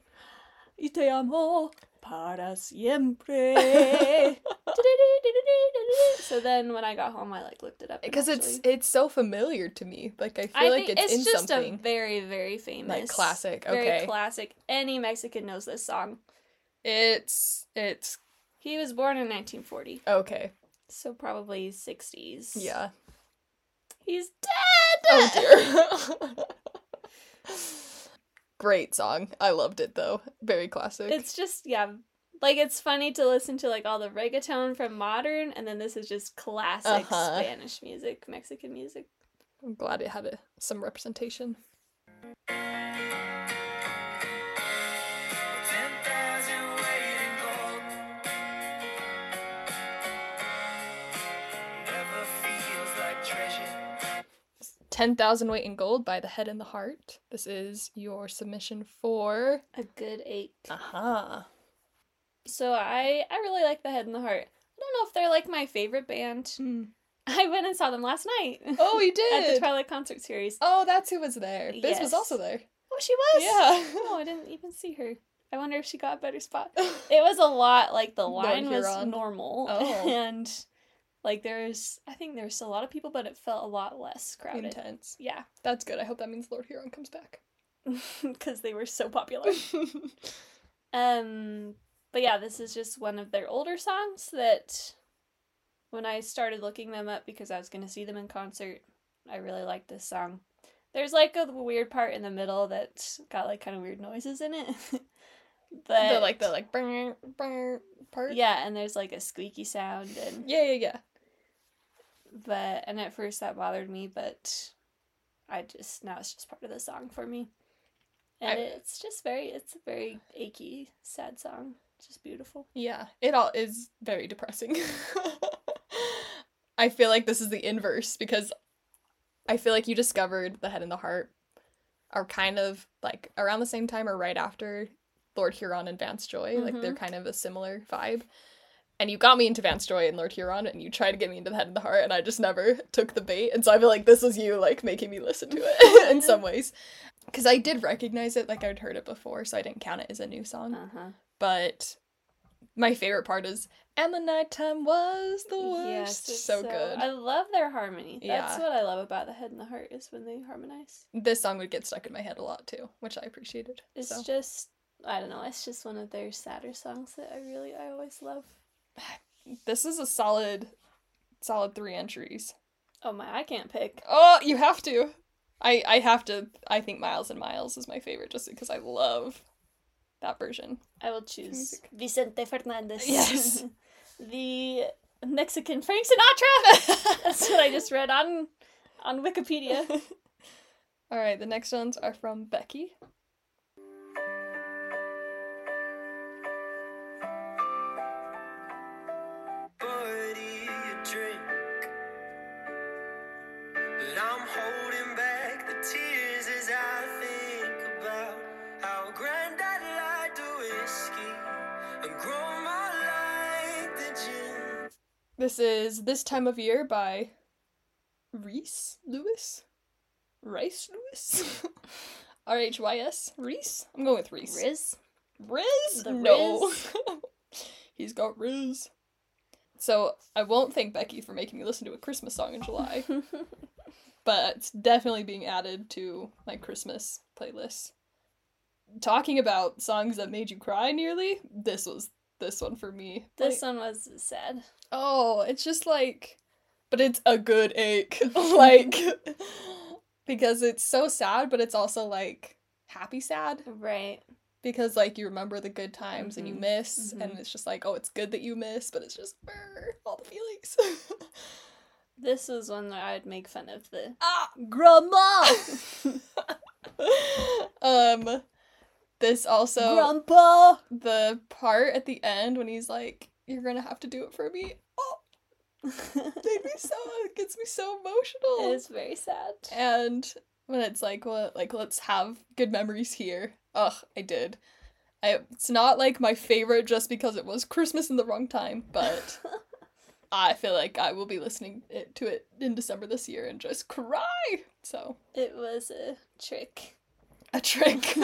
Y te amo para siempre. So then when I got home, I, like, looked it up. Because it's it's so familiar to me. Like, I feel I like it's, it's in something. It's just a very, very famous. Like, classic. Okay. Very classic. Any Mexican knows this song. It's, it's... He was born in nineteen forty. Okay. So probably sixties. Yeah. He's dead! Oh, dear. Great song. I loved it, though. Very classic. It's just, yeah... Like, it's funny to listen to, like, all the reggaeton from modern, and then this is just classic uh-huh. Spanish music, Mexican music. I'm glad it had a, some representation. ten thousand Weight in Gold by The Head and the Heart. This is your submission for... A good eight. Uh-huh. So I, I really like The Head and the Heart. I don't know if they're, like, my favorite band. Mm. I went and saw them last night. Oh, you did? At the Twilight Concert Series. Oh, that's who was there. Biz yes. was also there. Oh, she was? Yeah. Oh, I didn't even see her. I wonder if she got a better spot. It was a lot, like, the line was normal. Oh. And, like, there's, I think there's a lot of people, but it felt a lot less crowded. Intense. Yeah. That's good. I hope that means Lord Huron comes back. Because they were so popular. um... But yeah, this is just one of their older songs that when I started looking them up because I was going to see them in concert, I really liked this song. There's, like, a weird part in the middle that's got, like, kind of weird noises in it. But the, like, the, like, brr, brr part? Yeah, and there's, like, a squeaky sound. And yeah, yeah, yeah. But, and at first that bothered me, but I just, now it's just part of the song for me. And I, it's just very, it's a very achy, sad song. Just beautiful. Yeah, it all is very depressing. I feel like this is the inverse because I feel like you discovered The Head and the Heart are kind of like around the same time or right after Lord Huron and Vance Joy. Mm-hmm. Like they're kind of a similar vibe. And you got me into Vance Joy and Lord Huron and you tried to get me into The Head and the Heart and I just never took the bait. And so I feel like this was you like making me listen to it in some ways. Because I did recognize it, like I'd heard it before, so I didn't count it as a new song. Uh-huh. But my favorite part is, and the nighttime was the worst. Yes, so, so good. I love their harmony. That's yeah. what I love about The Head and the Heart is when they harmonize. This song would get stuck in my head a lot too, which I appreciated. It's so. just, I don't know, it's just one of their sadder songs that I really, I always love. This is a solid, solid three entries. Oh my, I can't pick. Oh, you have to. I, I have to, I think Miles and Miles is my favorite just because I love that version. I will choose Vicente Fernandez. Yes. The Mexican Frank Sinatra. That's what I just read on on Wikipedia. All right, the next ones are from Becky. What do you drink? But I'm holding back the tears as I think about how grand I and grow my life the gin. This is This Time of Year by Rhys Lewis? Rice Lewis? R H Y S? Rhys? I'm going with Rhys. Riz? Riz? The no. Riz. He's got Riz. So I won't thank Becky for making me listen to a Christmas song in July. But it's definitely being added to my Christmas playlist. Talking about songs that made you cry nearly, this was this one for me. This like, one was sad. Oh, it's just like, but it's a good ache. Like, because it's so sad, but it's also like happy sad. Right. Because like you remember the good times mm-hmm. and you miss, mm-hmm. and it's just like, oh, it's good that you miss, but it's just brr, all the feelings. This was one that I would make fun of the ah grandma. um. This also, Grandpa! The part at the end when he's like, you're gonna have to do it for me. Oh! It made me so, it gets me so emotional. It is very sad. And when it's like, well, like, let's have good memories here. Ugh, I did. I, it's not, like, my favorite just because it was Christmas in the wrong time, but I feel like I will be listening it, to it in December this year and just cry, so. It was a trick. A trick.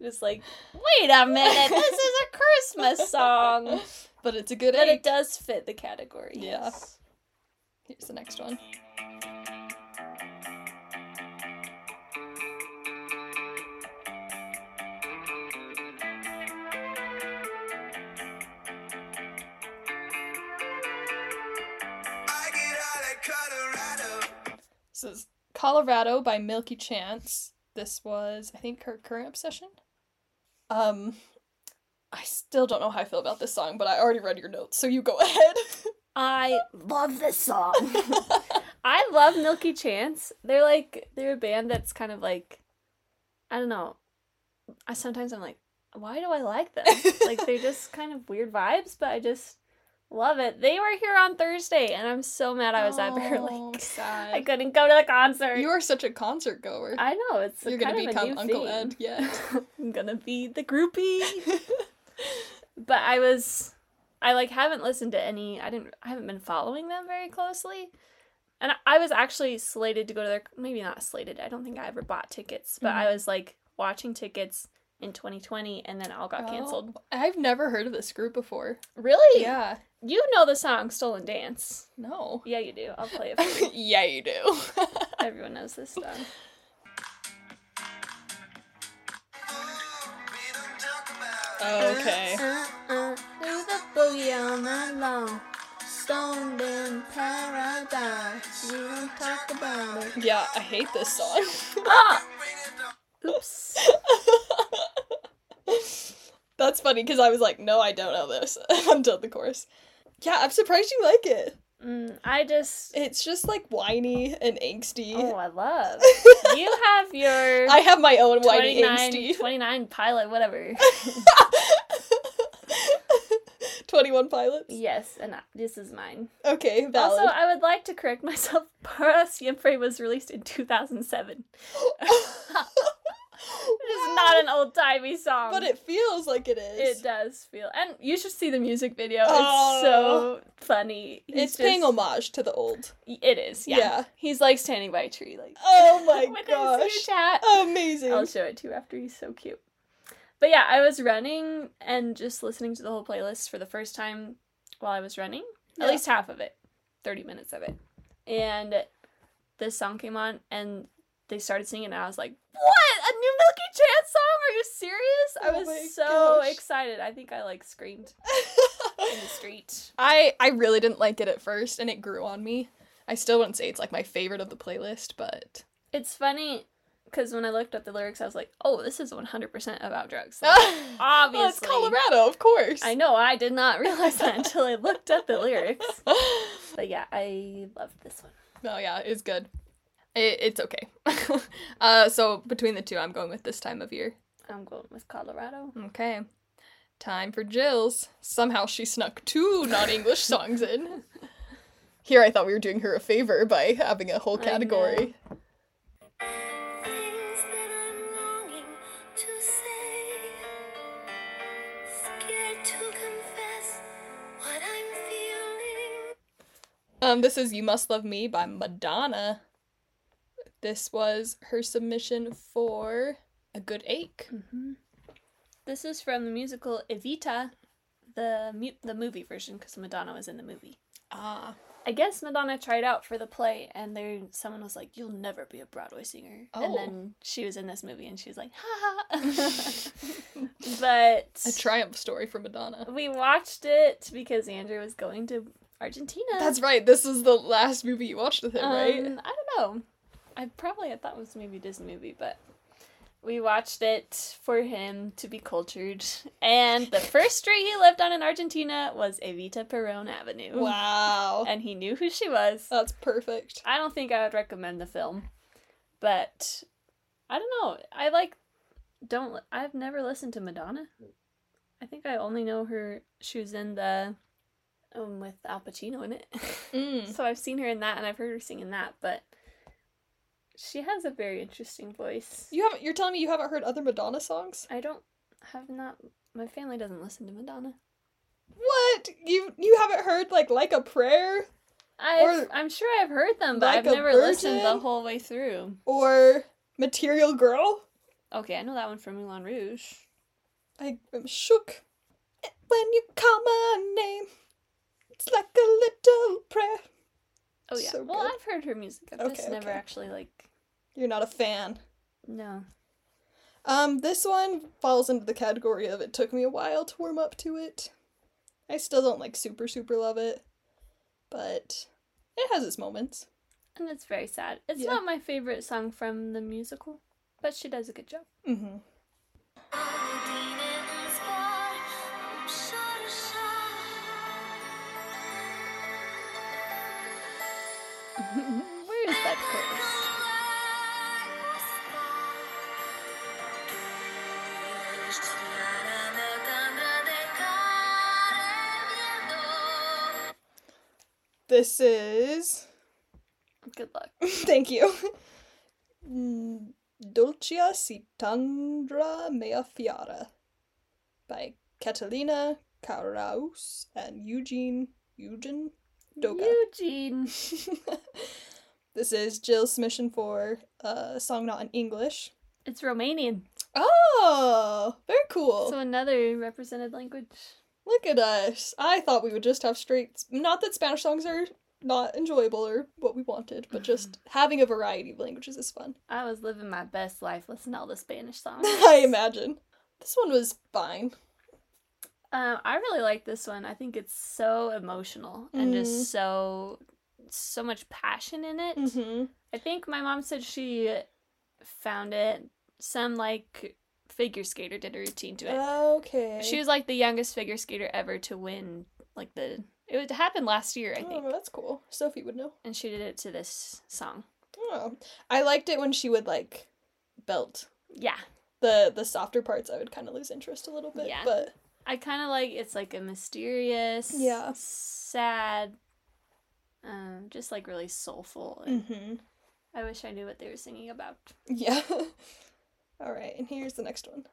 Just like, wait a minute, this is a Christmas song. But it's a good But eight. It does fit the category. Yeah. Yes. Here's the next one. This is Colorado by Milky Chance. This was, I think, her current obsession. Um, I still don't know how I feel about this song, but I already read your notes, so you go ahead. I love this song. I love Milky Chance. They're like, they're a band that's kind of like, I don't know. I sometimes I'm like, why do I like them? Like, they're just kind of weird vibes, but I just... love it. They were here on Thursday, and I'm so mad I was at Bear Lake. Sad. I couldn't go to the concert. You are such a concert goer. I know. It's You're going to become Uncle Ed. Yeah. I'm going to be the groupie. But I was, I like haven't listened to any, I didn't, I haven't been following them very closely. And I, I was actually slated to go to their, maybe not slated, I don't think I ever bought tickets, but mm-hmm. I was like watching tickets in twenty twenty, and then all got oh, canceled. I've never heard of this group before. Really? Yeah. You know the song Stolen Dance. No. Yeah, you do. I'll play it for you. Yeah, you do. Everyone knows this song. Okay. Uh-uh, do the boogie all night long. Stoned in paradise. We don't talk about it. Yeah, I hate this song. Ah! Oops. That's funny, because I was like, no, I don't know this until the chorus. Yeah, I'm surprised you like it. Mm, I just... It's just, like, whiny and angsty. Oh, I love. You have your... I have my own whiny, angsty. twenty-nine Pilot, whatever. twenty-one Pilots? Yes, and I, this is mine. Okay, valid. Also, I would like to correct myself. Para Siempre was released in two thousand seven. It's wow. Not an old-timey song. But it feels like it is. It does feel. And you should see the music video. Oh. It's so funny. He's it's just, paying homage to the old. It is, yeah. yeah. He's, like, standing by a tree. Like, oh, my with gosh. With his huge hat. Amazing. I'll show it to you after. He's so cute. But, yeah, I was running and just listening to the whole playlist for the first time while I was running. Yeah. At least half of it. thirty minutes of it. And this song came on, and they started singing, and I was like, what? A new Milky Chance song? Are you serious? I was oh so gosh. excited. I think I, like, screamed in the street. I, I really didn't like it at first, and it grew on me. I still wouldn't say it's, like, my favorite of the playlist, but... It's funny, because when I looked up the lyrics, I was like, oh, this is one hundred percent about drugs. Like, obviously. Well, it's Colorado, of course. I know. I did not realize that until I looked up the lyrics. But, yeah, I loved this one. Oh, yeah, it's good. It's okay. uh, so between the two, I'm going with This Time of Year. I'm going with Colorado. Okay. Time for Jill's. Somehow she snuck two non-English songs in. Here I thought we were doing her a favor by having a whole category. Um, this is You Must Love Me by Madonna. This was her submission for A Good Ache. Mm-hmm. This is from the musical Evita, the mu- the movie version, because Madonna was in the movie. Ah. I guess Madonna tried out for the play, and there someone was like, you'll never be a Broadway singer. Oh. And then she was in this movie, and she was like, ha ha. But... a triumph story for Madonna. We watched it because Andrew was going to Argentina. That's right. This is the last movie you watched with him, um, right? I don't know. I probably, I thought it was maybe a Disney movie, but we watched it for him to be cultured. And the first street he lived on in Argentina was Evita Perón Avenue. Wow. And he knew who she was. That's perfect. I don't think I would recommend the film, but I don't know. I like, don't, I've never listened to Madonna. I think I only know her, she was in the, um, with Al Pacino in it. Mm. So I've seen her in that and I've heard her sing in that, but... She has a very interesting voice. You haven't, you're telling me you haven't heard other Madonna songs? I don't, have not, my family doesn't listen to Madonna. What? You you haven't heard, like, Like a Prayer? I've, I'm sure I've heard them, but like I've never Virgin? listened the whole way through. Or Material Girl? Okay, I know that one from Moulin Rouge. I am shook. When you call my name, it's like a little prayer. Oh, yeah. So well, good. I've heard her music. I've okay, just never okay. actually, like... You're not a fan. No. Um, this one falls into the category of it took me a while to warm up to it. I still don't, like, super, super love it. But it has its moments. And it's very sad. It's yeah. not my favorite song from the musical, but she does a good job. Mm-hmm. Where is that chorus? This is... Good luck. Thank you. Dolcia si tandra mea fiara by Catalina Caraus and Eugene... Eugene? Doka. Eugene. This is Jill's submission for a song not in English. It's Romanian. Oh, very cool. So another represented language. Look at us. I thought we would just have straight... Not that Spanish songs are not enjoyable or what we wanted, but just having a variety of languages is fun. I was living my best life listening to all the Spanish songs. I imagine. This one was fine. Um, I really like this one. I think it's so emotional and mm. just so, so much passion in it. Mm-hmm. I think my mom said she found it. Some, like, figure skater did a routine to it. Okay. She was, like, the youngest figure skater ever to win, like, the... It happened last year, I think. Oh, that's cool. Sophie would know. And she did it to this song. Oh. I liked it when she would, like, belt. Yeah. The, the softer parts, I would kind of lose interest a little bit, yeah. but... I kind of like, it's like a mysterious, yeah. sad, um, just like really soulful. And mm-hmm. I wish I knew what they were singing about. Yeah. All right, and here's the next one.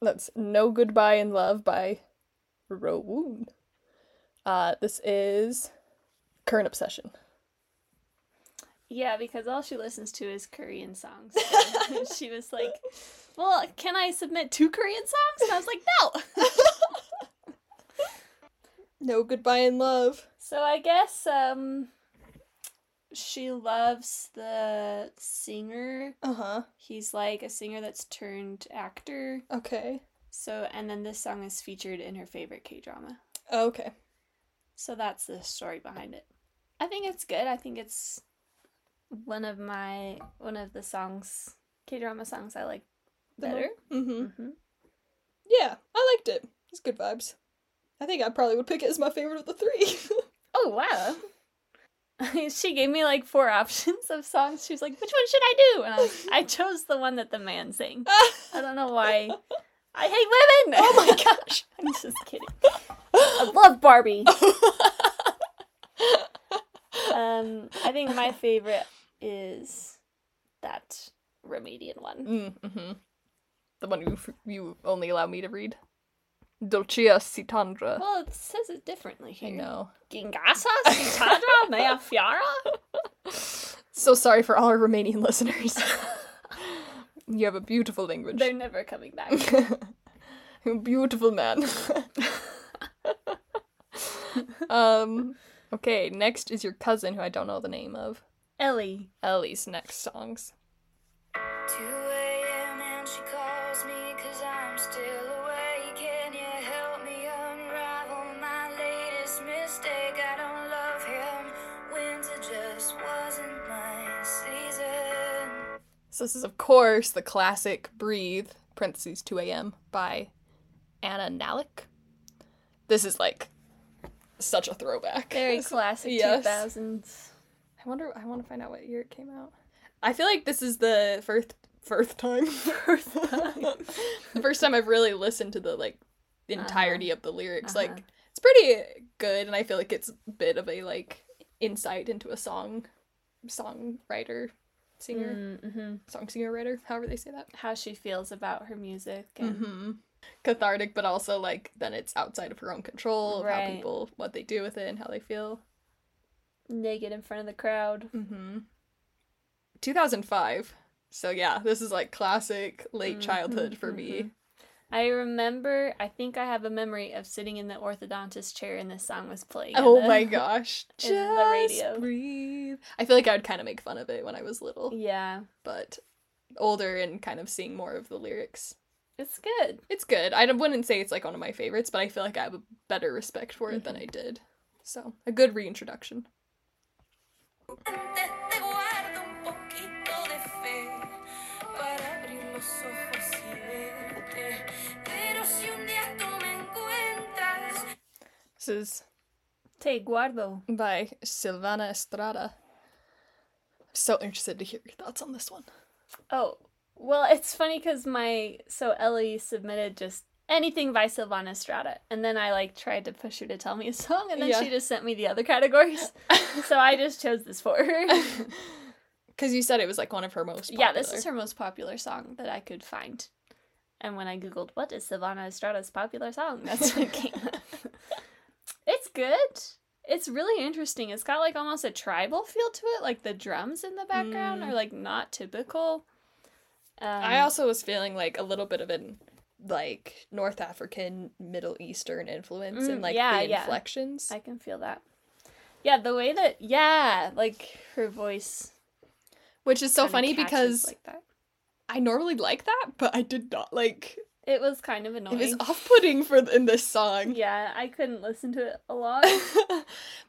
That's No Goodbye in Love by... Rowoon. Uh, this is Current Obsession. Yeah, because all she listens to is Korean songs. She was like, well, can I submit two Korean songs? And I was like, no! No Goodbye in Love. So I guess, um, she loves the singer. Uh-huh. He's like a singer that's turned actor. Okay. So, and then this song is featured in her favorite K-drama. Oh, okay. So that's the story behind it. I think it's good. I think it's one of my, one of the songs, K-drama songs I like better. Mm-hmm. Mm-hmm. Yeah, I liked it. It's good vibes. I think I probably would pick it as my favorite of the three. Oh, wow. She gave me, like, four options of songs. She was like, which one should I do? And I, was, I chose the one that the man sang. I don't know why... I hate women! Oh my gosh! I'm just kidding. I love Barbie. um, I think my favorite is that Romanian one. Mm-hmm. The one you you only allow me to read. Dolcia si tandra. Well, it says it differently here. I know. Gingasa si tandra mea fiara? So sorry for all our Romanian listeners. You have a beautiful language. They're never coming back. Beautiful man. um, okay, next is your cousin, who I don't know the name of. Ellie. Ellie's next songs. two a.m. and she calls me because I'm still awake. Can you help me unravel my latest mistake? I don't love him. Winter just wasn't my season. So this is, of course, the classic Breathe, parentheses, two a.m. by Anna Nalick. This is, like, such a throwback. Very classic yes. two thousands. I wonder, I want to find out what year it came out. I feel like this is the first first time, first time. the first time I've really listened to the like entirety uh-huh. of the lyrics. Uh-huh. Like it's pretty good, and I feel like it's a bit of a like insight into a song, songwriter, singer, mm-hmm. song singer writer. However they say that. How she feels about her music. And... Mm-hmm. cathartic, but also like then it's outside of her own control of right. how people, what they do with it and how they feel. Naked in front of the crowd. Mm-hmm. two thousand five. So yeah, this is like classic late mm-hmm. childhood for mm-hmm. me. I remember, I think I have a memory of sitting in the orthodontist chair and this song was playing. Oh the, my gosh. Just in the radio. Breathe. I feel like I would kind of make fun of it when I was little. Yeah. But older and kind of seeing more of the lyrics. It's good. It's good. I wouldn't say it's, like, one of my favorites, but I feel like I have a better respect for it mm-hmm. than I did. So, a good reintroduction. This is... Te Guardo. By Silvana Estrada. I'm so interested to hear your thoughts on this one. Oh, well, it's funny because my, so Ellie submitted just anything by Silvana Estrada, and then I, like, tried to push her to tell me a song, and then yeah. she just sent me the other categories, so I just chose this for her. Because you said it was, like, one of her most popular. Yeah, this is her most popular song that I could find, and when I googled, what is Silvana Estrada's popular song, that's what came up. It's good. It's really interesting. It's got, like, almost a tribal feel to it, like, the drums in the background mm. are, like, not typical. Um, I also was feeling, like, a little bit of an, like, North African, Middle Eastern influence mm, and, like, yeah, the inflections. Yeah. I can feel that. Yeah, the way that, yeah, like, her voice. Which is so funny because like that. I normally like that, but I did not like... It was kind of annoying. It was off-putting for in this song. Yeah, I couldn't listen to it a lot.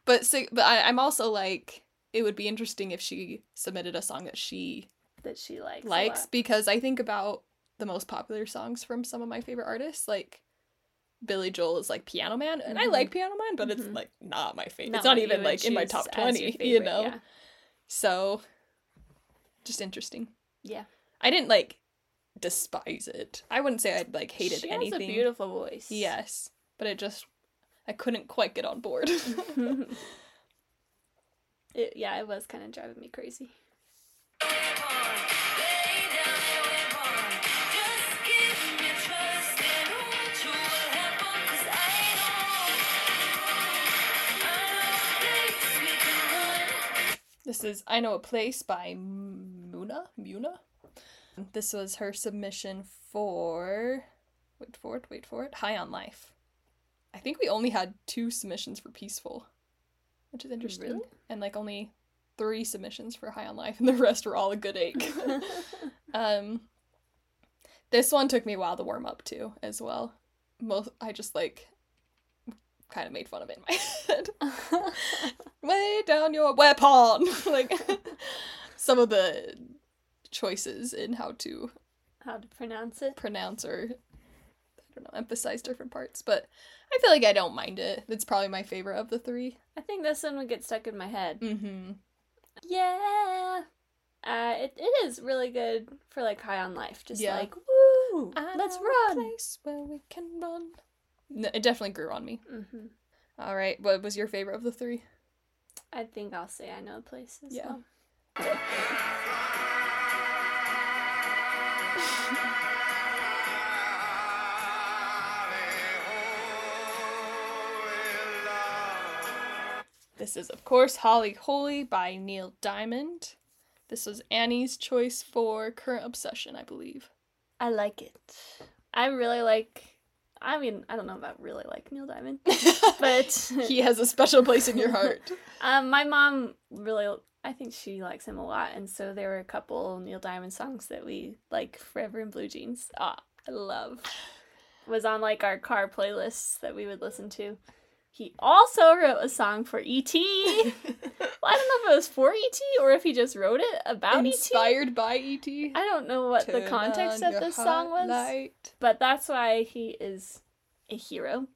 but so, but I, I'm also, like, it would be interesting if she submitted a song that she... that she likes likes because I think about the most popular songs from some of my favorite artists, like Billy Joel is like Piano Man, and mm-hmm. I like Piano Man, but mm-hmm. it's like not my favorite. It's not even like in my top twenty, favorite, you know. Yeah. So just interesting. Yeah, I didn't like despise it. I wouldn't say I'd like hated she anything. She has a beautiful voice. Yes, but it just I couldn't quite get on board. it, yeah, it was kind of driving me crazy. This is I Know a Place by Muna. Muna. This was her submission for, wait for it, wait for it, High on Life. I think we only had two submissions for Peaceful, which is interesting. Really? And like only three submissions for High on Life, and the rest were all a good ache. um, this one took me a while to warm up to as well. Most I just like kind of made fun of it in my head. Lay down your weapon! Like, some of the choices in how to... How to pronounce it? Pronounce or, I don't know, emphasize different parts, but I feel like I don't mind it. It's probably my favorite of the three. I think this one would get stuck in my head. Mm-hmm. Yeah! Uh, it, it is really good for, like, High on Life. Just yeah. like, woo! I let's run! A place where we can run. No, it definitely grew on me. Mm-hmm. All right, what was your favorite of the three? I think I'll say I Know a Place as yeah. well. This is, of course, Holly Holy by Neil Diamond. This was Annie's choice for Current Obsession, I believe. I like it. I really like... I mean, I don't know if I really like Neil Diamond, but... he has a special place in your heart. um, my mom really, I think she likes him a lot, and so there were a couple Neil Diamond songs that we, like, Forever in Blue Jeans, ah, oh, I love, was on, like, our car playlists that we would listen to. He also wrote a song for E T Well, I don't know if it was for E T or if he just wrote it about E T Inspired by E T I don't know what Turn the context of this song was, light. But that's why he is a hero.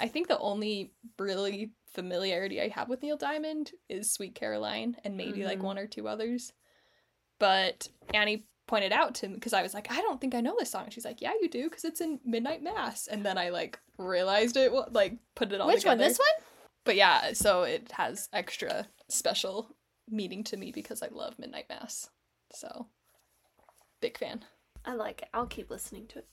I think the only really familiarity I have with Neil Diamond is Sweet Caroline and maybe mm-hmm. like one or two others. But Annie pointed out to me, because I was like, I don't think I know this song. And she's like, yeah, you do, because it's in Midnight Mass. And then I, like, realized it, like, put it all Which together. Which one? This one? But yeah, so it has extra special meaning to me because I love Midnight Mass. So, big fan. I like it. I'll keep listening to it.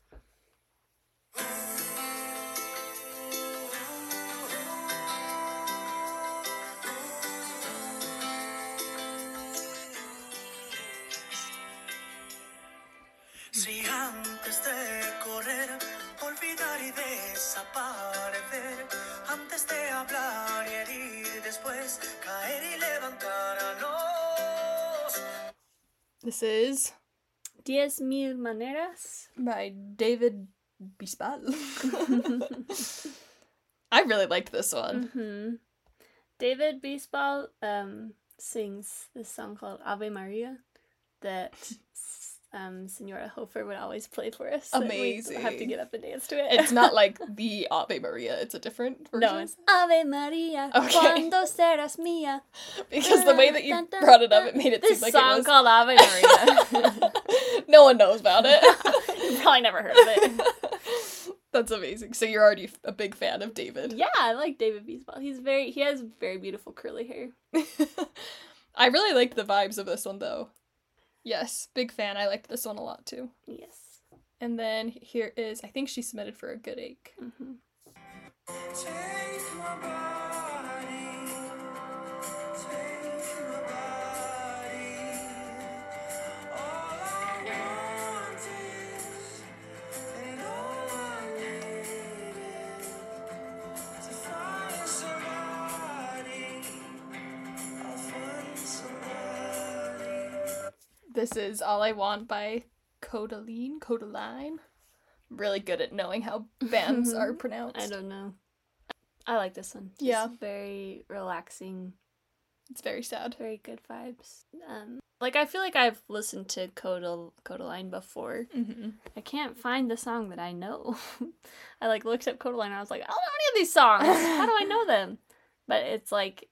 Si antes de correr, olvidar y desaparecer, antes de hablar y herir, después caer y levantar a los. This is Diez Mil Maneras by David Bisbal. I really liked this one. Mm-hmm. David Bisbal um, sings this song called Ave Maria that Um, Senora Hofer would always play for us. Amazing. We have to get up and dance to it. It's not like the Ave Maria. It's a different version. No, it's Ave Maria, okay. Cuando serás mía. Because the way that you brought it up, it made it seem like it was... This song called Ave Maria. No one knows about it. You've probably never heard of it. That's amazing. So you're already a big fan of David. Yeah, I like David Bisbal. He's very... He has very beautiful curly hair. I really like the vibes of this one, though. Yes, big fan. I liked this one a lot, too. Yes. And then here is, I think she submitted for A Good Ache. Mm-hmm. Take my body, take my body, all I want is, and all I need is, to find somebody, I'll find somebody. This is All I Want by Codeline. Codeline. Really good at knowing how bands are pronounced. I don't know. I like this one. Just yeah. Very relaxing. It's very sad. Very good vibes. Um, like, I feel like I've listened to Codel- Codeline before. Mm-hmm. I can't find the song that I know. I, like, looked up Codeline and I was like, I don't know any of these songs. How do I know them? But it's, like...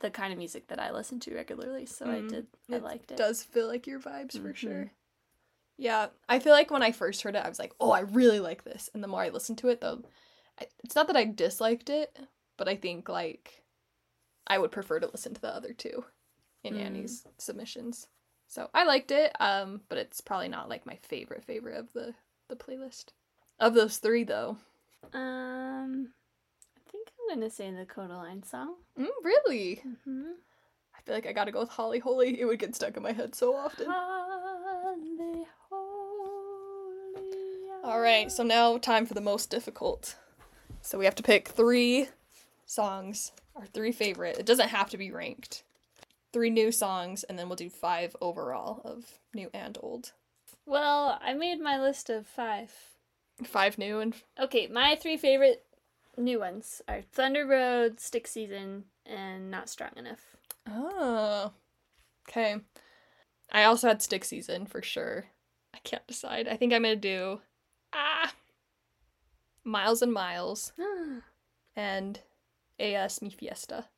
the kind of music that I listen to regularly, so mm. I did, I it liked it. It does feel like your vibes, mm-hmm. for sure. Yeah, I feel like when I first heard it, I was like, oh, I really like this, and the more I listened to it, though, I, it's not that I disliked it, but I think, like, I would prefer to listen to the other two in mm. Annie's submissions. So, I liked it, um, but it's probably not, like, my favorite favorite of the, the playlist. Of those three, though. Um... I'm gonna say the Codeline song. Mm, really? Mm-hmm. I feel like I gotta go with Holly Holy. It would get stuck in my head so often. Holly Holy. Alright, so now time for the most difficult. So we have to pick three songs, our three favorite. It doesn't have to be ranked. Three new songs, and then we'll do five overall of new and old. Well, I made my list of five. Five new and... Okay, my three favorite... new ones are Thunder Road, Stick Season, and Not Strong Enough. Oh. Okay. I also had Stick Season, for sure. I can't decide. I think I'm going to do... Ah! Miles and Miles. And Ellas Mi Fiesta.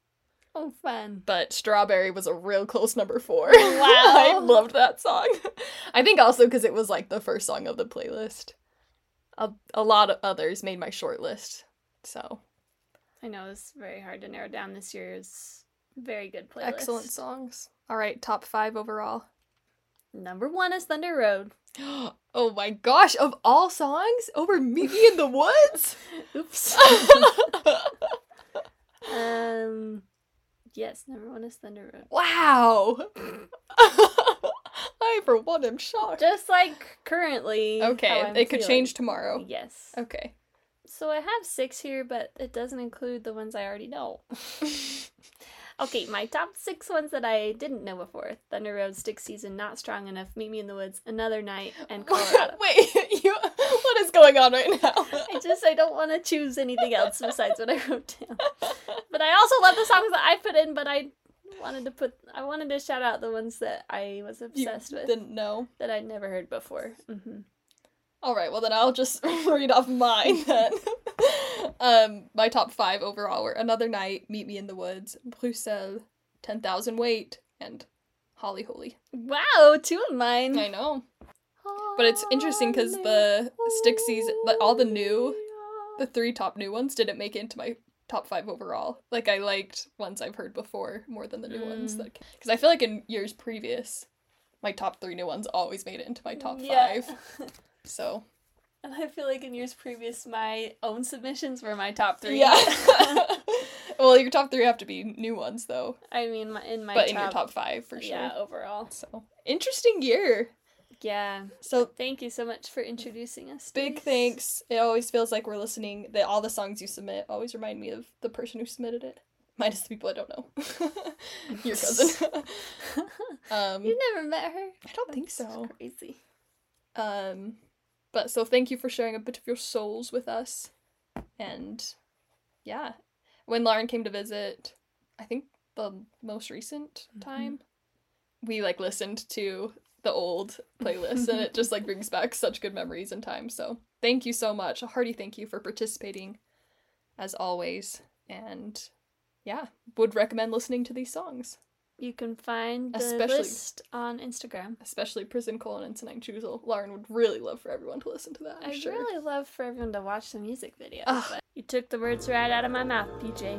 Oh, fun. But Strawberry was a real close number four. Wow. I loved that song. I think also because it was, like, the first song of the playlist. A, a lot of others made my short list. So, I know it's very hard to narrow down this year's very good playlist. Excellent songs. All right, top five overall. Number one is Thunder Road. Oh my gosh, of all songs? Over Meet Me in the Woods? Oops. um, yes, number one is Thunder Road. Wow. I, for one, am shocked. Just like currently. Okay, how I'm it could feeling. Change tomorrow. Yes. Okay. So I have six here, but it doesn't include the ones I already know. Okay, my top six ones that I didn't know before. Thunder Road, Stick Season, Not Strong Enough, Meet Me in the Woods, Another Night, and Colorado. Wait, you, what is going on right now? I just, I don't want to choose anything else besides what I wrote down. But I also love the songs that I put in, but I wanted to put, I wanted to shout out the ones that I was obsessed you with. Didn't know? That I'd never heard before. Mm-hmm. All right, well then I'll just read off mine then. um, my top five overall were Another Night, Meet Me in the Woods, Bruxelles, ten thousand Weight, and Holly Holy. Wow, two of mine. I know. But it's interesting because the Stixies, like, all the new, the three top new ones didn't make it into my top five overall. Like, I liked ones I've heard before more than the new mm. ones. Because like, I feel like in years previous, my top three new ones always made it into my top yeah. five. So. And I feel like in years previous, my own submissions were my top three. Yeah. Well, your top three have to be new ones, though. I mean, in my but top... But in your top five, for sure. Yeah, overall. So, interesting year. Yeah. So thank you so much for introducing us. Big thanks. It always feels like we're listening. That all the songs you submit always remind me of the person who submitted it. Minus the people I don't know. Your cousin. um, You've never met her? I don't That's think so. Crazy. Um, but so thank you for sharing a bit of your souls with us. And yeah, when Lauren came to visit, I think the most recent mm-hmm. time, we like listened to the old playlist and it just like brings back such good memories and time. So thank you so much. A hearty thank you for participating as always. And yeah, would recommend listening to these songs. You can find the especially, list on Instagram. Especially Prison Colon and Senang Choozle. Lauren would really love for everyone to listen to that. I'm I'd sure. really love for everyone to watch the music video. Oh. But you took the words right out of my mouth, P J.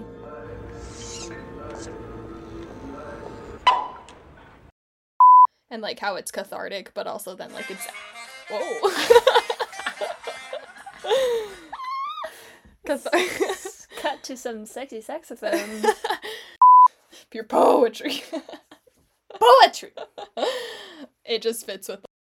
And, like, how it's cathartic, but also then, like, it's... Whoa. Cathartic. Cut to some sexy saxophone. Pure poetry. Poetry! It just fits with